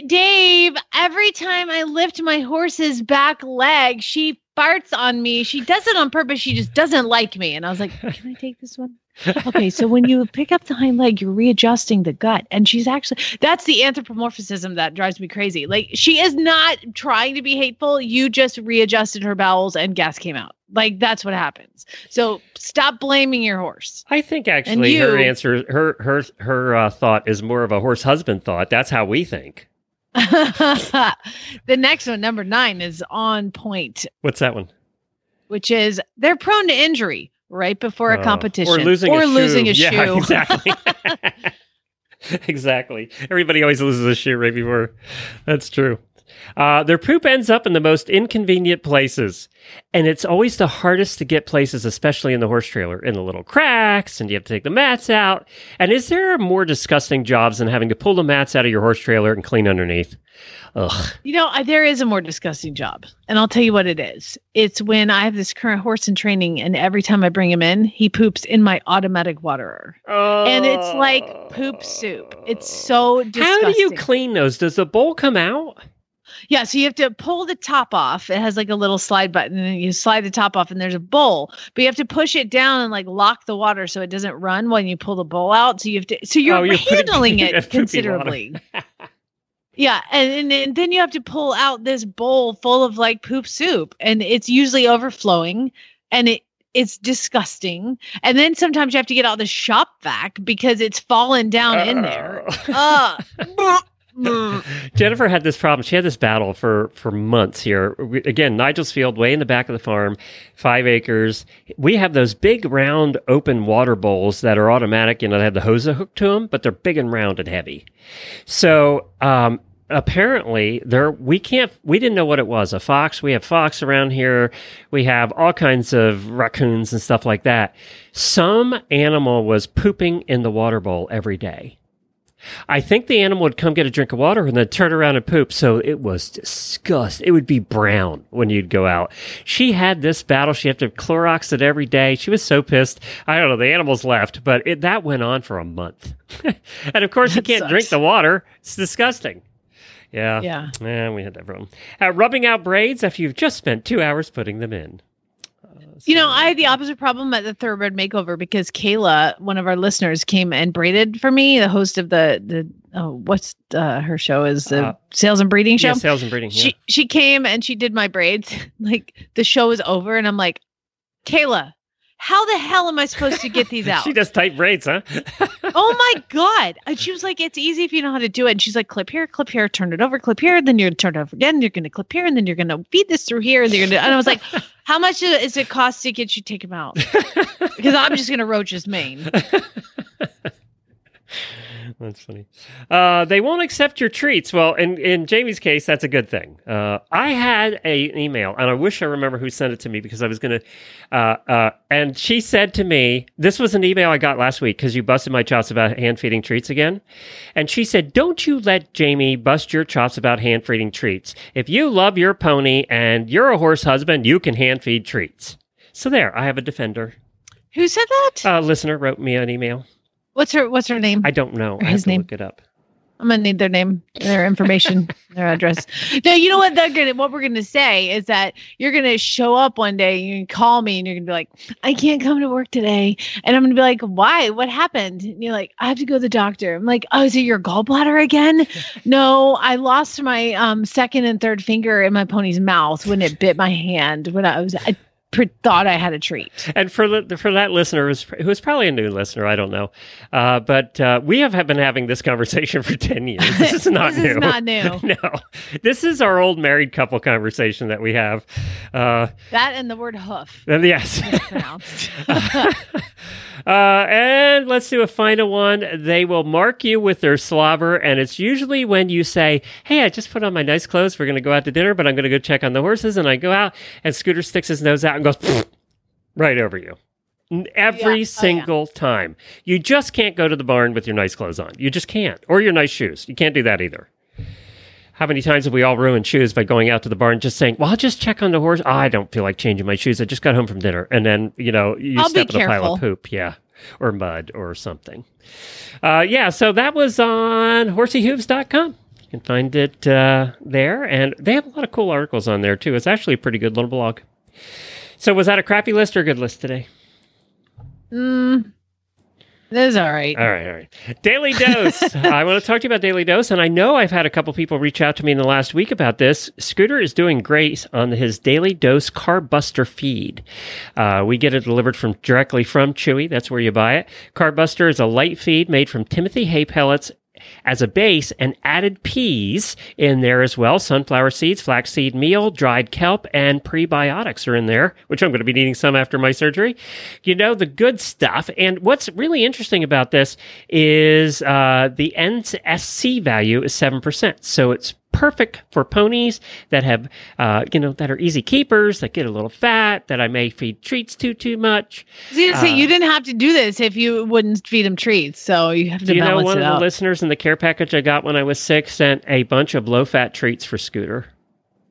Dave, every time I lift my horse's back leg, she farts on me. She does it on purpose. She just doesn't like me. And I was like, can I take this one? Okay, so when you pick up the hind leg, you're readjusting the gut. And she's actually, that's the anthropomorphism that drives me crazy. Like, she is not trying to be hateful. You just readjusted her bowels and gas came out. Like, that's what happens. So stop blaming your horse. I think actually you, her answer, her, her, her uh, thought is more of a horse husband thought. That's how we think. The next one, number nine, is on point. What's that one? Which is they're prone to injury. Right before a competition. Uh, or losing or a losing shoe. A yeah, shoe. Exactly. Exactly. Everybody always loses a shoe right before. That's true. Uh, their poop ends up in the most inconvenient places. And it's always the hardest to get places, especially in the horse trailer, in the little cracks, and you have to take the mats out. And is there more disgusting jobs than having to pull the mats out of your horse trailer and clean underneath? Ugh. You know, I, there is a more disgusting job. And I'll tell you what it is. It's when I have this current horse in training, and every time I bring him in, he poops in my automatic waterer. Oh. And it's like poop soup. It's so disgusting. How do you clean those? Does the bowl come out? Yeah, so you have to pull the top off. It has like a little slide button, and you slide the top off, and there's a bowl. But you have to push it down and like lock the water so it doesn't run when you pull the bowl out. So you have to. So you're, oh, you're handling putting, it considerably. Yeah, and, and, and then you have to pull out this bowl full of like poop soup, and it's usually overflowing, and it. It's disgusting. And then sometimes you have to get out the shop vac because it's fallen down uh. in there. Uh, Jennifer had this problem. She had this battle for, for months here. We, again, Nigel's field, way in the back of the farm, five acres. We have those big, round, open water bowls that are automatic. You know, they have the hose hooked to them, but they're big and round and heavy. So um, apparently, there we can't. We didn't know what it was. A fox. We have fox around here. We have all kinds of raccoons and stuff like that. Some animal was pooping in the water bowl every day. I think the animal would come get a drink of water and then turn around and poop. So it was disgusting. It would be brown when you'd go out. She had this battle. She had to Clorox it every day. She was so pissed. I don't know. The animals left, but it, that went on for a month. And of course, that you can't sucks. drink the water. It's disgusting. Yeah. Yeah. Yeah, we had that problem. Uh, rubbing out braids after you've just spent two hours putting them in. You know, I had the opposite problem at the Thoroughbred Makeover because Kayla, one of our listeners, came and braided for me, the host of the, the oh, what's uh, her show is the uh, Sales and Breeding Show. Yeah, Sales and Breeding. Yeah. She she came and she did my braids. Like, the show was over and I'm like, Kayla, how the hell am I supposed to get these out? She does tight braids, huh? Oh, my God. And she was like, it's easy if you know how to do it. And she's like, clip here, clip here, turn it over, clip here. Then you're going to turn it over again. You're going to clip here. And then you're going to feed this through here. And, you're gonna... and I was like... How much does it cost to get you to take him out? Because I'm just going to roach his mane. That's funny. Uh, they won't accept your treats. Well, in, in Jamie's case, that's a good thing. Uh, I had a, an email, and I wish I remember who sent it to me because I was going to... Uh, uh, and she said to me, this was an email I got last week because you busted my chops about hand-feeding treats again. And she said, don't you let Jamie bust your chops about hand-feeding treats. If you love your pony and you're a horse husband, you can hand-feed treats. So there, I have a defender. Who said that? A listener wrote me an email. What's her What's her name? I don't know. Or I his have to name. Look it up. I'm gonna need their name, their information, their address. No, you know what they're gonna. What we're gonna say is that you're gonna show up one day. You can call me, and you're gonna be like, "I can't come to work today," and I'm gonna be like, "Why? What happened?" And you're like, "I have to go to the doctor." I'm like, "Oh, is it your gallbladder again?" No, I lost my um, second and third finger in my pony's mouth when it bit my hand when I was. I, thought I had a treat. And for for that listener, who is probably a new listener, I don't know, uh, but uh, we have, have been having this conversation for ten years. This is not this new. This is not new. No. This is our old married couple conversation that we have. Uh, that and the word hoof. And yes. uh, and let's do a final one. They will mark you with their slobber, and it's usually when you say, hey, I just put on my nice clothes. We're going to go out to dinner, but I'm going to go check on the horses, and I go out, and Scooter sticks his nose out goes right over you every yeah. single oh, yeah. time. You just can't go to the barn with your nice clothes on. You just can't. Or your nice shoes. You can't do that either. How many times have we all ruined shoes by going out to the barn just saying, well, I'll just check on the horse. Oh, I don't feel like changing my shoes. I just got home from dinner. And then, you know, you I'll step in careful. a pile of poop. Yeah. Or mud or something. Uh, yeah. So that was on horsey hooves dot com. You can find it uh, there. And they have a lot of cool articles on there, too. It's actually a pretty good little blog. So was that a crappy list or a good list today? Mm, that was all right. All right, all right. Daily Dose. I want to talk to you about Daily Dose, and I know I've had a couple people reach out to me in the last week about this. Scooter is doing great on his Daily Dose Carbuster feed. Uh, we get it delivered from directly from Chewy. That's where you buy it. Carbuster is a light feed made from Timothy hay pellets as a base and added peas in there as well. Sunflower seeds, flaxseed meal, dried kelp, and prebiotics are in there, which I'm going to be needing some after my surgery. You know, the good stuff. And what's really interesting about this is uh, the N S C value is seven percent. So it's perfect for ponies that have, uh, you know, that are easy keepers, that get a little fat, that I may feed treats to too much. See, uh, you didn't have to do this if you wouldn't feed them treats, so you have to balance it out. You know, one of the listeners in the care package I got when I was sick sent a bunch of low-fat treats for Scooter.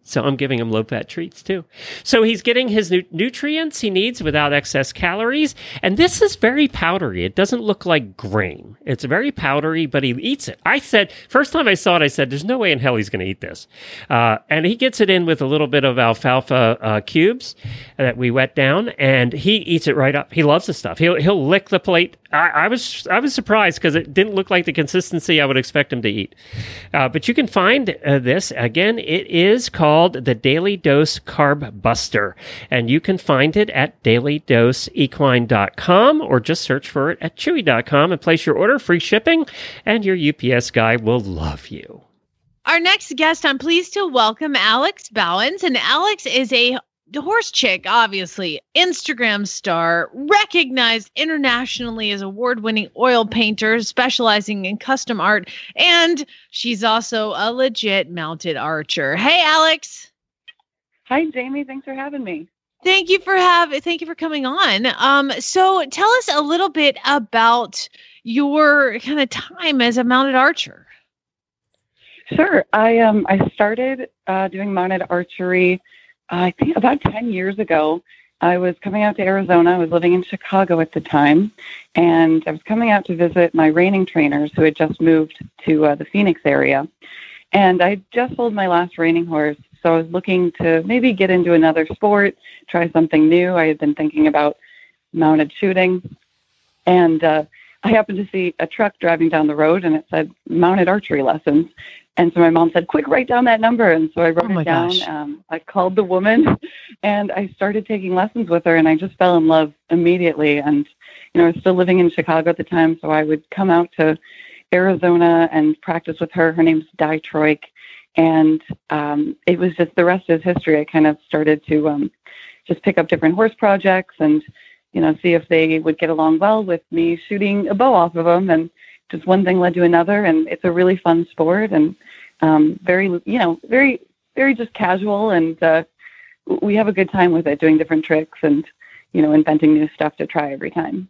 So I'm giving him low-fat treats, too. So he's getting his nu- nutrients he needs without excess calories. And this is very powdery. It doesn't look like grain. It's very powdery, but he eats it. I said, first time I saw it, I said, there's no way in hell he's going to eat this. Uh, and he gets it in with a little bit of alfalfa uh, cubes that we wet down, and he eats it right up. He loves the stuff. He'll he'll lick the plate. I, I was I was surprised because it didn't look like the consistency I would expect him to eat. Uh, but you can find uh, this. Again, it is called the Daily Dose Carb Buster, and you can find it at daily dose equine dot com or just search for it at chewy dot com and place your order. Free shipping, and your U P S guy will love you. Our next guest, I'm pleased to welcome Alex Bauwens, and Alex is a horse chick, obviously, Instagram star, recognized internationally as award-winning oil painter, specializing in custom art, and she's also a legit mounted archer. Hey, Alex. Hi, Jamie. Thanks for having me. Thank you for have. Thank you for coming on. Um, so tell us a little bit about your kind of time as a mounted archer. Sure. I um I started uh, doing mounted archery I think about ten years ago. I was coming out to Arizona. I was living in Chicago at the time, and I was coming out to visit my reining trainers who had just moved to uh, the Phoenix area. And I just sold my last reining horse, so I was looking to maybe get into another sport, try something new. I had been thinking about mounted shooting, and uh, I happened to see a truck driving down the road, and it said mounted archery lessons. And so my mom said, quick, write down that number. And so I wrote oh it down. Um, I called the woman, and I started taking lessons with her, and I just fell in love immediately. And, you know, I was still living in Chicago at the time, so I would come out to Arizona and practice with her. Her name's Di Troik. And um, it was just, the rest is history. I kind of started to um, just pick up different horse projects and, you know, see if they would get along well with me shooting a bow off of them. And just one thing led to another, and it's a really fun sport, and um, very, you know, very, very just casual, and uh, we have a good time with it, doing different tricks and, you know, inventing new stuff to try every time.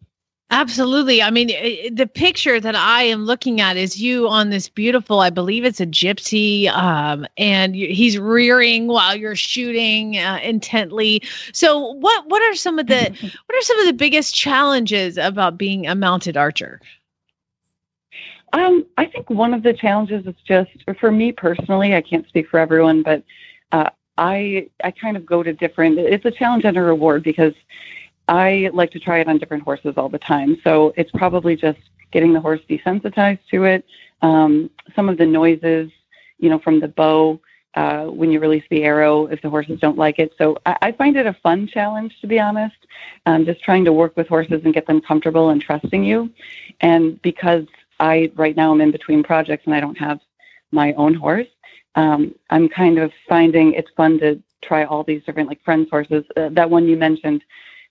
Absolutely. I mean, it, the picture that I am looking at is you on this beautiful, I believe it's a gypsy, um, and you, he's rearing while you're shooting uh, intently. So what, what are some of the, what are some of the biggest challenges about being a mounted archer? Um, I think one of the challenges is just, for me personally, I can't speak for everyone, but uh, I I kind of go to different, it's a challenge and a reward because I like to try it on different horses all the time. So it's probably just getting the horse desensitized to it. Um, some of the noises, you know, from the bow, uh, when you release the arrow, if the horses don't like it. So I, I find it a fun challenge, to be honest. Um, just trying to work with horses and get them comfortable and trusting you. And because I, right now I'm in between projects and I don't have my own horse. Um, I'm kind of finding it's fun to try all these different like friends' horses. Uh, that one you mentioned,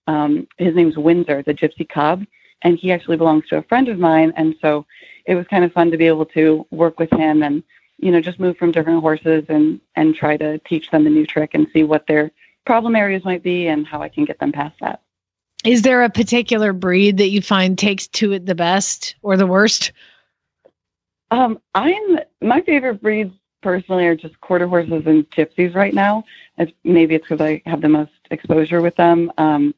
um, his name's Windsor, the gypsy cob, and he actually belongs to a friend of mine. And so it was kind of fun to be able to work with him and, you know, just move from different horses and, and try to teach them a new trick and see what their problem areas might be and how I can get them past that. Is there a particular breed that you find takes to it the best or the worst? Um, I'm my favorite breeds personally are just quarter horses and gypsies right now. It's, maybe it's because I have the most exposure with them. Um,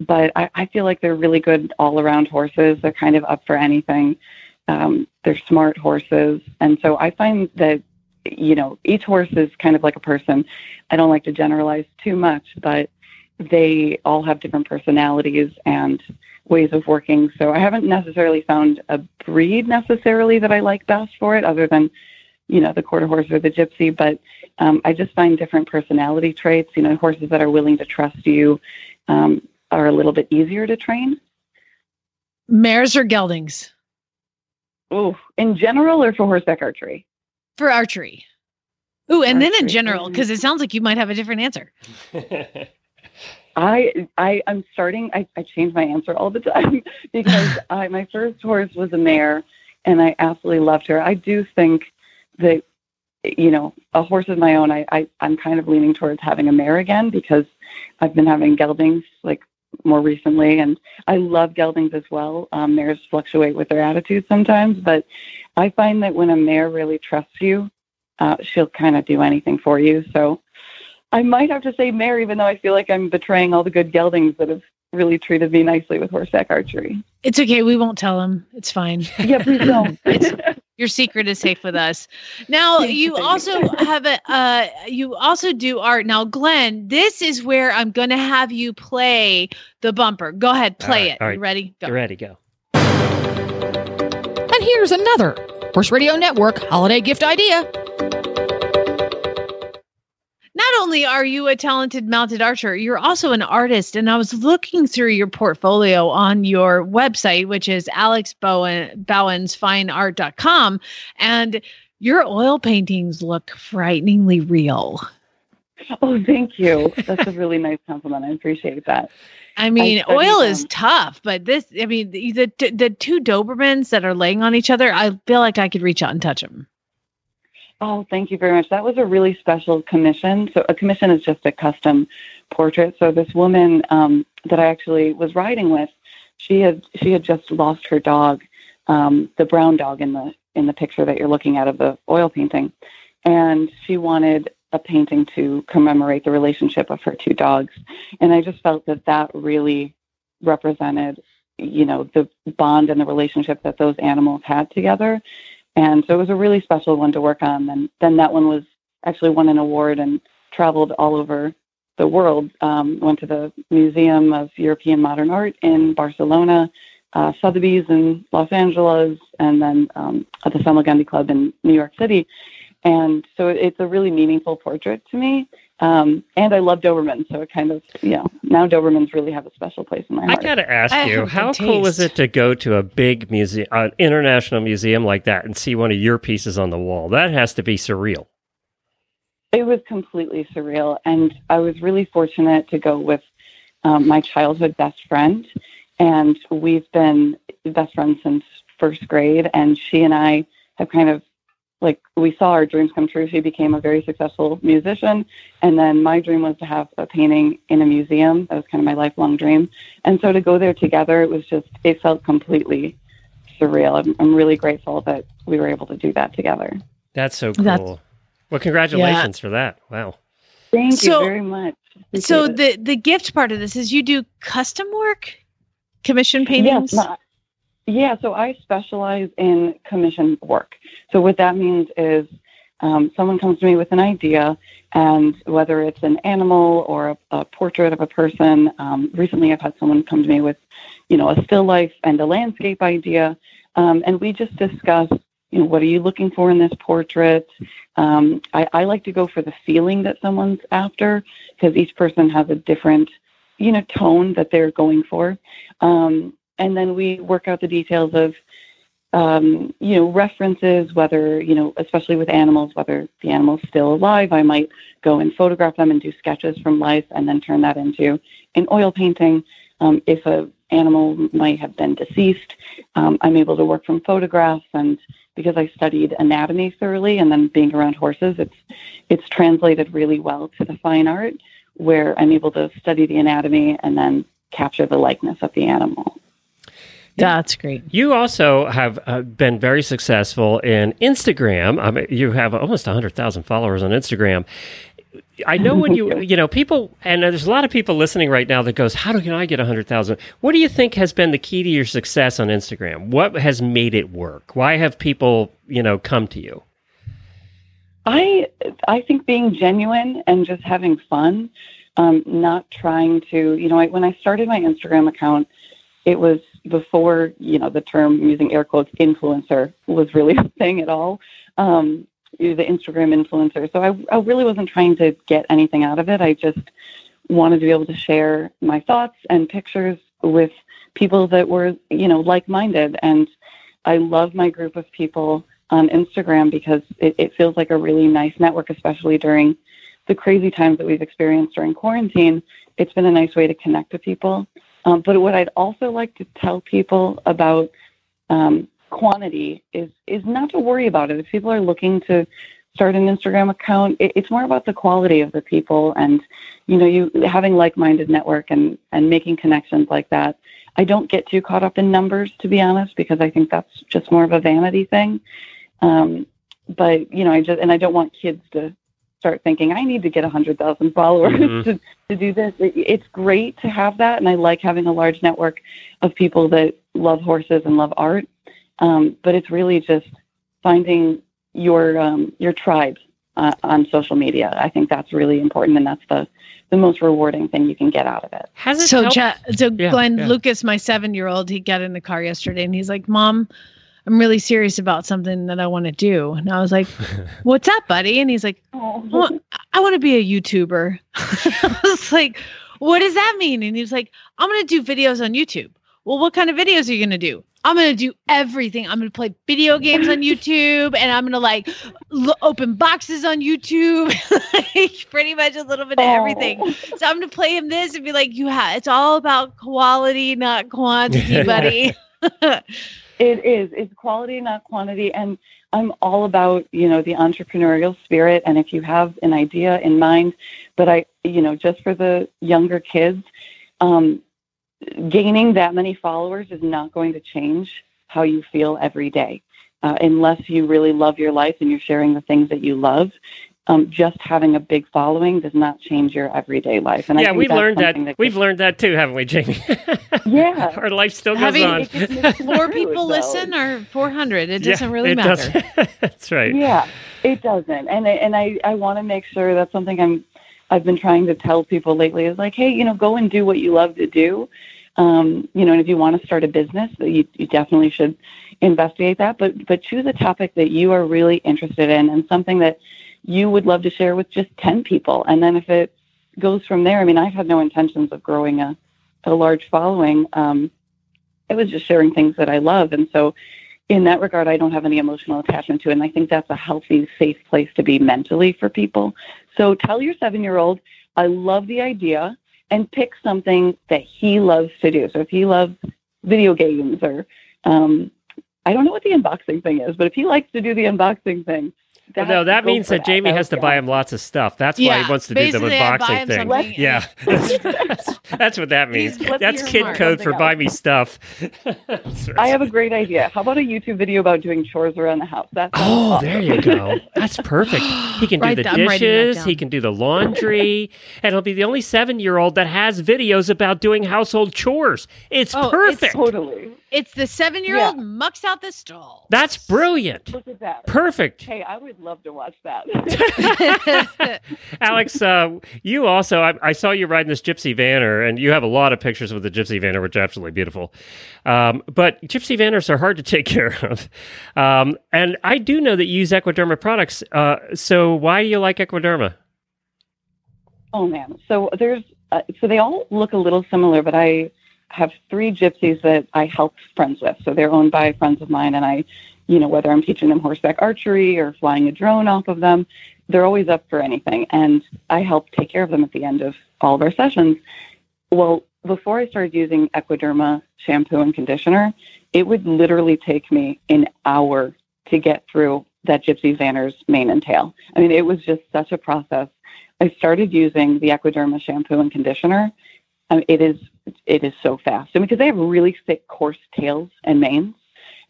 but I, I feel like they're really good all around horses. They're kind of up for anything. Um, they're smart horses. And so I find that, you know, each horse is kind of like a person. I don't like to generalize too much, but they all have different personalities and ways of working. So I haven't necessarily found a breed necessarily that I like best for it, other than, you know, the quarter horse or the gypsy. But um, I just find different personality traits, you know, horses that are willing to trust you um, are a little bit easier to train. Mares or geldings? Oh, in general or for horseback archery? For archery. Oh, and archery. Then in general, because it sounds like you might have a different answer. I, I, I'm starting, I, I change my answer all the time because I, my first horse was a mare and I absolutely loved her. I do think that, you know, a horse of my own, I, I, I'm kind of leaning towards having a mare again because I've been having geldings like more recently. And I love geldings as well. Um, mares fluctuate with their attitude sometimes, but I find that when a mare really trusts you, uh, she'll kind of do anything for you. So I might have to say mare, even though I feel like I'm betraying all the good geldings that have really treated me nicely with horseback archery. It's okay. We won't tell them. It's fine. Yeah, please don't. Your secret is safe with us. Now, you also have a, uh, you also do art. Now, Glenn, this is where I'm going to have you play the bumper. Go ahead, play all right, it. All right. You ready? Go. You're ready, go. And here's another Horse Radio Network holiday gift idea. Not only are you a talented mounted archer, you're also an artist. And I was looking through your portfolio on your website, which is Alex Bowen, Bauwens fine art dot com. And your oil paintings look frighteningly real. Oh, thank you. That's a really nice compliment. I appreciate that. I mean, I oil them. is tough, but this, I mean, the, the the two Dobermans that are laying on each other, I feel like I could reach out and touch them. Oh, thank you very much. That was a really special commission. So a commission is just a custom portrait. So this woman um, that I actually was riding with, she had she had just lost her dog, um, the brown dog in the in the picture that you're looking at of the oil painting, and she wanted a painting to commemorate the relationship of her two dogs. And I just felt that that really represented, you know, the bond and the relationship that those animals had together. And so it was a really special one to work on. And then that one was actually won an award and traveled all over the world. Um, went to the Museum of European Modern Art in Barcelona, uh, Sotheby's in Los Angeles, and then um, at the Salmagundi Club in New York City. And so it's a really meaningful portrait to me. Um, and I love Doberman, so it kind of, you know, now Dobermans really have a special place in my heart. I got to ask I you, how cool was it to go to a big museum, an international museum like that and see one of your pieces on the wall? That has to be surreal. It was completely surreal. And I was really fortunate to go with um, my childhood best friend. And we've been best friends since first grade. And she and I have kind of, like, we saw our dreams come true. She became a very successful musician. And then my dream was to have a painting in a museum. That was kind of my lifelong dream. And so to go there together, it was just, it felt completely surreal. I'm, I'm really grateful that we were able to do that together. That's so cool. That's, well, congratulations yeah. for that. Wow. Thank so, you very much. Appreciate so it. the the gift part of this is you do custom work, commission paintings? Yes, my, Yeah, so I specialize in commission work. So what that means is um, someone comes to me with an idea, and whether it's an animal or a, a portrait of a person, um, recently I've had someone come to me with, you know, a still life and a landscape idea, um, and we just discuss, you know, what are you looking for in this portrait? Um, I, I like to go for the feeling that someone's after, because each person has a different, you know, tone that they're going for. Um And then we work out the details of, um, you know, references, whether, you know, especially with animals, whether the animal's still alive, I might go and photograph them and do sketches from life and then turn that into an oil painting. Um, if an animal might have been deceased, um, I'm able to work from photographs. And because I studied anatomy thoroughly and then being around horses, it's it's translated really well to the fine art where I'm able to study the anatomy and then capture the likeness of the animal. That's great. You also have uh, been very successful in Instagram. I mean, you have almost one hundred thousand followers on Instagram. I know when you, you know, people, and there's a lot of people listening right now that goes, how can I get one hundred thousand? What do you think has been the key to your success on Instagram? What has made it work? Why have people, you know, come to you? I I think being genuine and just having fun. um, not trying to, you know, I, when I started my Instagram account, it was before, you know, the term, using air quotes, influencer was really a thing at all. Um, the Instagram influencer. So I, I really wasn't trying to get anything out of it. I just wanted to be able to share my thoughts and pictures with people that were, you know, like-minded. And I love my group of people on Instagram because it, it feels like a really nice network, especially during the crazy times that we've experienced during quarantine. It's been a nice way to connect with people. Um, but what I'd also like to tell people about um, quantity is is not to worry about it. If people are looking to start an Instagram account, it, it's more about the quality of the people and, you know, you having like-minded network and, and making connections like that. I don't get too caught up in numbers, to be honest, because I think that's just more of a vanity thing. Um, but, you know, I just, and I don't want kids to start thinking, I need to get one hundred thousand followers mm-hmm. to, to do this. It, it's great to have that. And I like having a large network of people that love horses and love art. Um, but it's really just finding your, um, your tribe uh, on social media. I think that's really important. And that's the, the most rewarding thing you can get out of it. Has it so, ja- so yeah, Glenn yeah. Lucas, my seven-year-old, he got in the car yesterday and he's like, Mom, I'm really serious about something that I want to do. And I was like, what's up, buddy? And he's like, well, I want to be a YouTuber. I was like, what does that mean? And he was like, I'm going to do videos on YouTube. Well, what kind of videos are you going to do? I'm going to do everything. I'm going to play video games on YouTube and I'm going to like l- open boxes on YouTube, like, pretty much a little bit of everything. Oh. So I'm going to play him this and be like, you have, it's all about quality, not quantity, buddy. It is. It's quality, not quantity. And I'm all about, you know, the entrepreneurial spirit. And if you have an idea in mind, but I, you know, just for the younger kids, um, gaining that many followers is not going to change how you feel every day. Uh, unless you really love your life and you're sharing the things that you love, um, just having a big following does not change your everyday life. And yeah, I think we've that's learned that, that we've learned that too, haven't we, Jamie? Yeah, our life still goes Having, on. Four people though. Listen, or four hundred, it doesn't yeah, really it matter. Doesn't. That's right. Yeah, it doesn't. And and I I want to make sure that's something I'm I've been trying to tell people lately is like, hey, you know, go and do what you love to do. Um, you know, and if you want to start a business, you, you definitely should investigate that. But but choose a topic that you are really interested in and something that you would love to share with just ten people. And then if it goes from there, I mean, I've had no intentions of growing a, a large following. Um, it was just sharing things that I love. And so in that regard, I don't have any emotional attachment to it. And I think that's a healthy, safe place to be mentally for people. So tell your seven-year-old, I love the idea, and pick something that he loves to do. So if he loves video games or, um, I don't know what the unboxing thing is, but if he likes to do the unboxing thing. That no, that means that, that Jamie that has to buy him lots of stuff. That's yeah, why he wants to do the unboxing thing. Something. Yeah, that's, that's what that means. That's kid code for else. Buy me stuff. I have a great idea. How about a YouTube video about doing chores around the house? That's oh, awesome. There you go. That's perfect. He can do the down, dishes. He can do the laundry. And he'll be the only seven-year-old that has videos about doing household chores. It's oh, perfect. It's totally. It's the seven-year-old yeah. mucks out the stall. That's brilliant. Look at that. Perfect. Hey, I would love to watch that. Alex, uh, you also, I, I saw you riding this gypsy vanner, and you have a lot of pictures with the gypsy vanner, which are absolutely beautiful. Um, but gypsy vanners are hard to take care of. Um, and I do know that you use Equiderma products. Uh, so why do you like Equiderma? Oh, man. So there's, uh, so they all look a little similar, but I have three gypsies that I helped friends with. So they're owned by friends of mine. And I, you know, whether I'm teaching them horseback archery or flying a drone off of them, they're always up for anything. And I help take care of them at the end of all of our sessions. Well, before I started using Equiderma shampoo and conditioner, it would literally take me an hour to get through that gypsy vanner's mane and tail. I mean, it was just such a process. I started using the Equiderma shampoo and conditioner. Um, it is It is so fast. I mean, because they have really thick, coarse tails and manes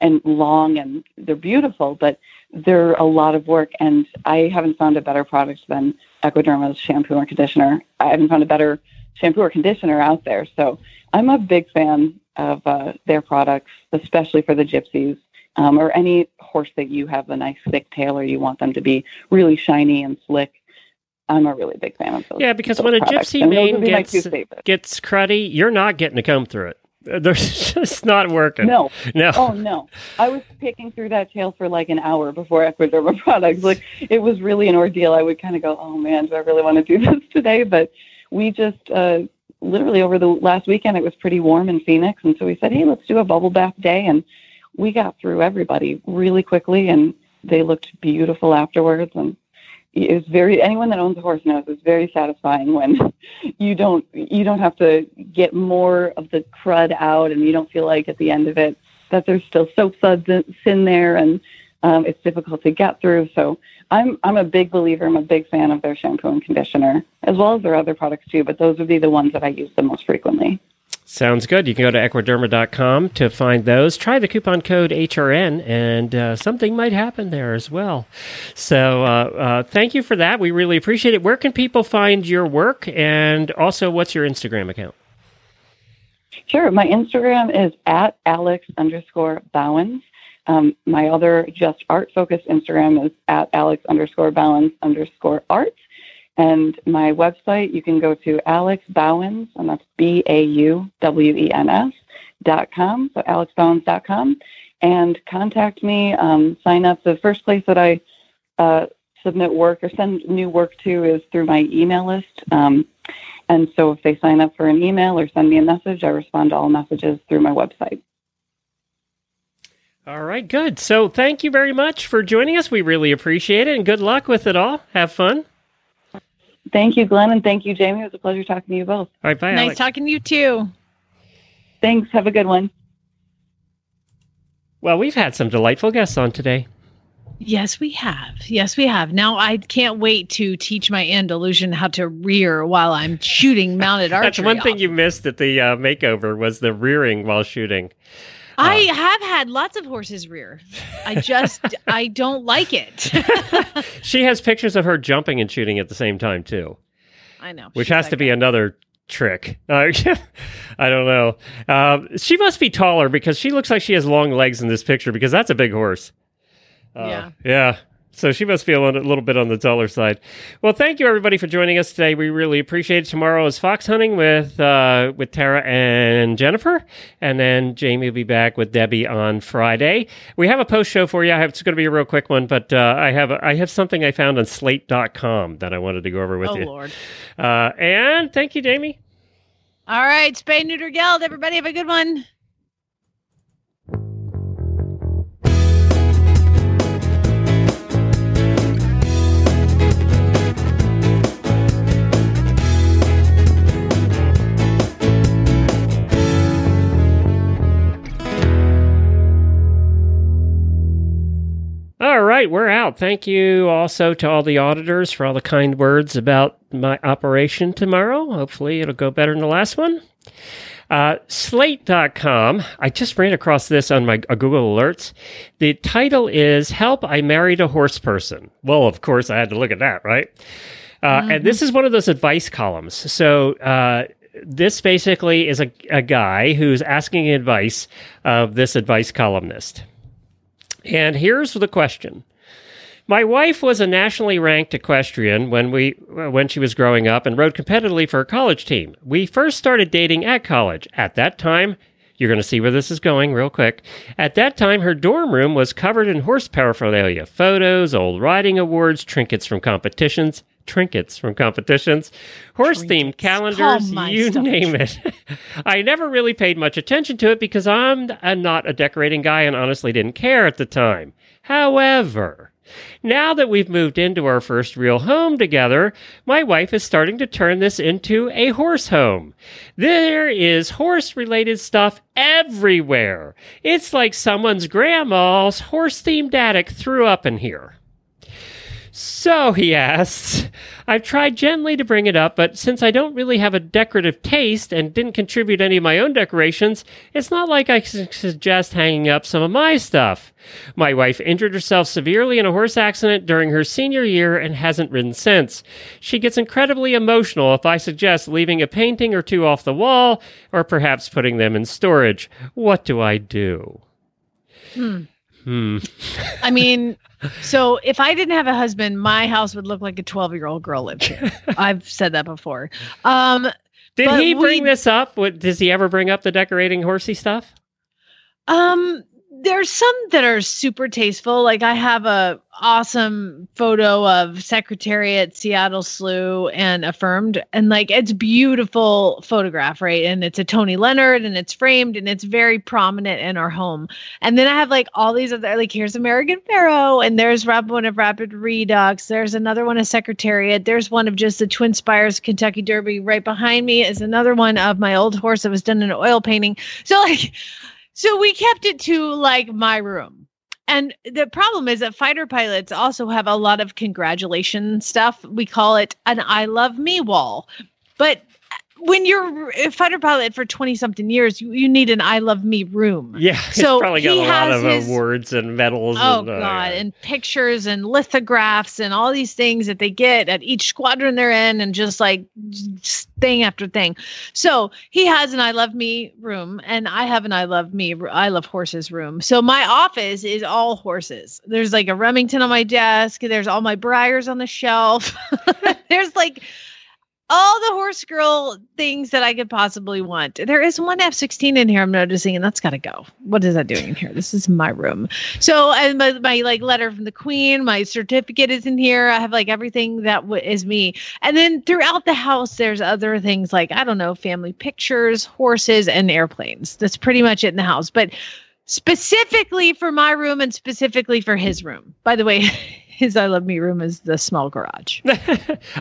and long, and they're beautiful, but they're a lot of work. And I haven't found a better product than Equiderma's shampoo or conditioner. I haven't found a better shampoo or conditioner out there. So I'm a big fan of uh, their products, especially for the gypsies um, or any horse that you have a nice thick tail or you want them to be really shiny and slick. I'm a really big fan of those. Yeah, because those when a products. gypsy mane be gets gets cruddy, you're not getting a comb through it. There's just not working. No. No. Oh, no. I was picking through that tail for like an hour before Equiderma products. Like, it was really an ordeal. I would kind of go, oh, man, do I really want to do this today? But we just... Uh, literally over the last weekend, it was pretty warm in Phoenix. And so we said, hey, let's do a bubble bath day. And we got through everybody really quickly. And they looked beautiful afterwards. And it was very, anyone that owns a horse knows it's very satisfying when you don't, you don't have to get more of the crud out and you don't feel like at the end of it that there's still soap suds in there. And um, it's difficult to get through. So I'm I'm a big believer. I'm a big fan of their shampoo and conditioner, as well as their other products too. But those would be the ones that I use the most frequently. Sounds good. You can go to equiderma dot com to find those. Try the coupon code H R N, and uh, something might happen there as well. So uh, uh, thank you for that. We really appreciate it. Where can people find your work? And also, what's your Instagram account? Sure. My Instagram is at Alex underscore Bauwens. Um, my other just art-focused Instagram is at Alex underscore Bauwens underscore art. And my website, you can go to Alex Bauwens, and that's B A U W E N S dot com, so alex bauwens dot com, and contact me, um, sign up. The first place that I uh, submit work or send new work to is through my email list. Um, and so if they sign up for an email or send me a message, I respond to all messages through my website. All right, good. So thank you very much for joining us. We really appreciate it, and good luck with it all. Have fun. Thank you, Glenn, and thank you, Jamie. It was a pleasure talking to you both. All right, bye, Nice Alex. Talking to you, too. Thanks. Have a good one. Well, we've had some delightful guests on today. Yes, we have. Yes, we have. Now, I can't wait to teach my Andalusian how to rear while I'm shooting mounted archery. That's one thing off. You missed at the uh, makeover was the rearing while shooting. I have had lots of horses rear. I just, I don't like it. She has pictures of her jumping and shooting at the same time, too. I know. Which has like to be that. Another trick. Uh, I don't know. Uh, she must be taller because she looks like she has long legs in this picture because that's a big horse. Uh, yeah. Yeah. So she must be a little bit on the taller side. Well, thank you, everybody, for joining us today. We really appreciate it. Tomorrow is fox hunting with uh, with Tara and Jennifer. And then Jamie will be back with Debbie on Friday. We have a post show for you. I have, it's going to be a real quick one, but uh, I have a, I have something I found on slate dot com that I wanted to go over with oh, you. Oh, Lord. Uh, and thank you, Jamie. All right. Spay, neuter, geld. Everybody have a good one. All right, we're out. Thank you also to all the auditors for all the kind words about my operation tomorrow. Hopefully it'll go better than the last one. Uh, slate dot com. I just ran across this on my uh, Google Alerts. The title is Help, I Married a Horse Person. Well, of course, I had to look at that, right? Uh, mm-hmm. And this is one of those advice columns. So... Uh, This basically is a, a guy who's asking advice of this advice columnist. And here's the question. My wife was a nationally ranked equestrian when we when she was growing up and rode competitively for her college team. We first started dating at college. At that time, you're going to see where this is going real quick. At that time, her dorm room was covered in horse paraphernalia, photos, old riding awards, trinkets from competitions. Trinkets from competitions, horse-themed calendars, oh, you stuff. Name it. I never really paid much attention to it because I'm not a decorating guy and honestly didn't care at the time. However, now that we've moved into our first real home together, my wife is starting to turn this into a horse home. There is horse-related stuff everywhere. It's like someone's grandma's horse-themed attic threw up in here. So, he asks, I've tried gently to bring it up, but since I don't really have a decorative taste and didn't contribute any of my own decorations, it's not like I can suggest hanging up some of my stuff. My wife injured herself severely in a horse accident during her senior year and hasn't ridden since. She gets incredibly emotional if I suggest leaving a painting or two off the wall or perhaps putting them in storage. What do I do? Hmm. Hmm. I mean, so if I didn't have a husband, my house would look like a twelve-year-old girl lived here. I've said that before. Um, Did he bring we, this up? What, does he ever bring up the decorating horsey stuff? Um, there's some that are super tasteful. Like I have a awesome photo of Secretariat, Seattle Slew, and Affirmed, and like it's beautiful photograph, right? And it's a Tony Leonard, and it's framed, and it's very prominent in our home. And then I have like all these other, like here's American Pharaoh, and there's one of Rapid Redux. There's another one of Secretariat. There's one of just the Twin Spires Kentucky Derby. Right behind me is another one of my old horse that was done in an oil painting. So like, so we kept it to like my room. And the problem is that fighter pilots also have a lot of congratulation stuff. We call it an I love me wall. But when you're a fighter pilot for twenty something years, you, you need an I love me room. Yeah. So he's probably got he a lot of his, awards and medals. Oh, and, uh, God. And pictures and lithographs and all these things that they get at each squadron they're in, and just like just thing after thing. So he has an I love me room, and I have an I love me, I love horses room. So my office is all horses. There's like a Remington on my desk. There's all my Briars on the shelf. There's like all the horse girl things that I could possibly want. There is one F sixteen in here I'm noticing, and that's got to go. What is that doing in here? This is my room. So and my, my like letter from the Queen, my certificate is in here. I have like everything that w- is me. And then throughout the house, there's other things like, I don't know, family pictures, horses, and airplanes. That's pretty much it in the house. But specifically for my room and specifically for his room. By the way, his I Love Me room is the small garage.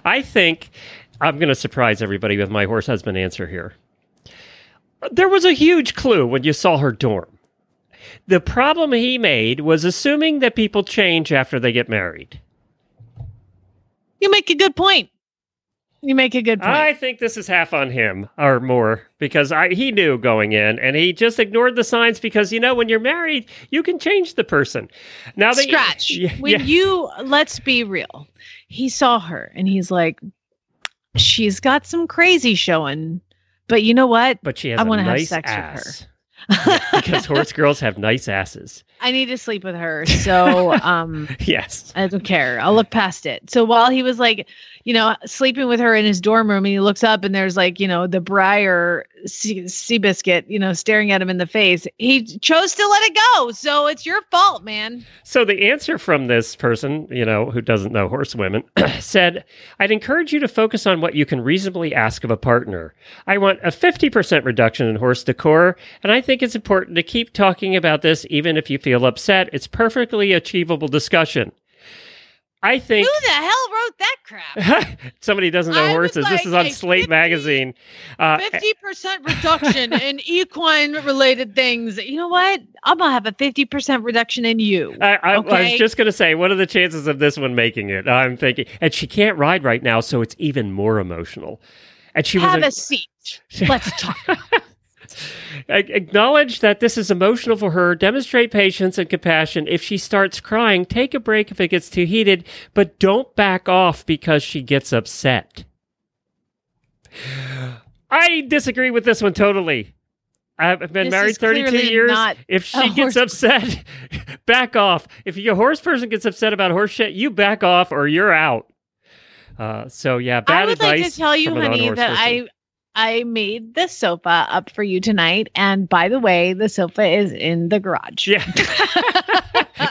I think... I'm going to surprise everybody with my horse husband answer here. There was a huge clue when you saw her dorm. The problem he made was assuming that people change after they get married. You make a good point. You make a good point. I think this is half on him or more, because I, he knew going in, and he just ignored the signs because, you know, when you're married, you can change the person. Now that Scratch. You, yeah, when yeah. you, let's be real. He saw her and he's like, she's got some crazy showing, but you know what? But she has I a nice have sex ass. With her. Yeah, because horse girls have nice asses. I need to sleep with her, so um, yes, I don't care. I'll look past it. So while he was like, you know, sleeping with her in his dorm room, and he looks up and there's like, you know, the Briar sea, sea biscuit, you know, staring at him in the face. He chose to let it go. So it's your fault, man. So the answer from this person, you know, who doesn't know horsewomen, said, I'd encourage you to focus on what you can reasonably ask of a partner. I want a fifty percent reduction in horse decor, and I think it's important to keep talking about this, even if you feel upset. It's perfectly achievable discussion. I think who the hell wrote that crap? Somebody doesn't know I horses. Like this is on Slate fifty, magazine. Fifty uh, percent reduction in equine-related things. You know what? I'm gonna have a fifty percent reduction in you. I, I, okay? I was just gonna say, what are the chances of this one making it? I'm thinking, and she can't ride right now, so it's even more emotional. And she have was a seat. Let's talk. Acknowledge that this is emotional for her. Demonstrate patience and compassion. If she starts crying, take a break if it gets too heated, but don't back off because she gets upset. I disagree with this one totally. I've been this married thirty-two years. If she gets horse- upset, back off. If your horse person gets upset about horse shit, you back off or you're out. Uh, so yeah, bad advice. I would advice like to tell you, honey, that person. I... I made the sofa up for you tonight. And by the way, the sofa is in the garage. Yeah.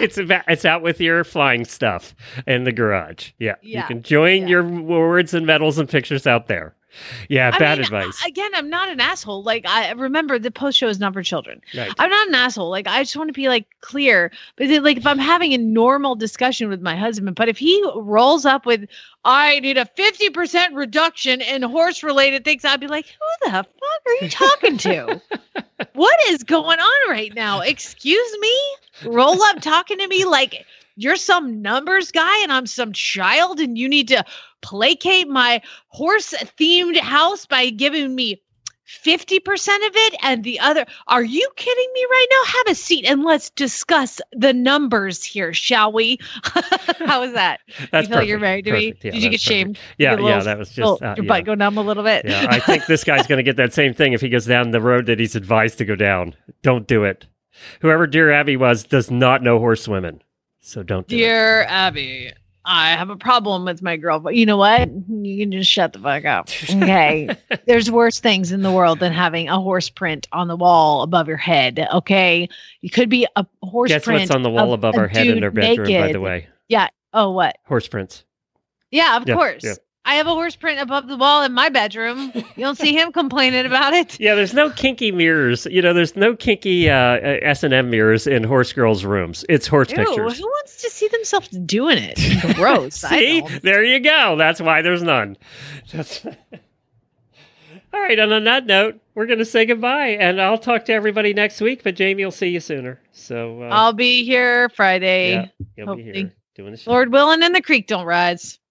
it's about, it's out with your flying stuff in the garage. Yeah. yeah. You can join yeah. your awards and medals and pictures out there. Yeah, I bad mean, advice. Again, I'm not an asshole. Like, I remember the post show is not for children. Right. I'm not an asshole. Like, I just want to be like clear. But then, like, if I'm having a normal discussion with my husband, but if he rolls up with, I need a fifty percent reduction in horse related things, I'd be like, who the fuck are you talking to? What is going on right now? Excuse me? Roll up talking to me like you're some numbers guy and I'm some child and you need to placate my horse-themed house by giving me fifty percent of it and the other. Are you kidding me right now? Have a seat and let's discuss the numbers here, shall we? How was that? That's you feel you're married to perfect. me? Yeah, did you get perfect. shamed? Yeah, little, yeah, that was just... Little, uh, your yeah. butt go numb a little bit. Yeah, I think this guy's going to get that same thing if he goes down the road that he's advised to go down. Don't do it. Whoever Dear Abby was does not know horse women. So don't do Dear it. Abby, I have a problem with my girl, but you know what? You can just shut the fuck up. Okay. There's worse things in the world than having a horse print on the wall above your head. Okay. You could be a horse Guess print. Guess what's on the wall above our head in our bedroom, naked. By the way? Yeah. Oh, what? Horse prints. Yeah, of yeah, course. Yeah. I have a horse print above the wall in my bedroom. You don't see him complaining about it. Yeah, there's no kinky mirrors. You know, there's no kinky uh, S and M mirrors in horse girls' rooms. It's horse Ew, pictures. Who wants to see themselves doing it? Gross. See? There you go. That's why there's none. That's... All right, and on that note, we're going to say goodbye, and I'll talk to everybody next week, but Jamie will see you sooner. So uh, I'll be here Friday. Yeah, you'll hopefully. Be here doing the show. Lord willing, and the creek don't rise.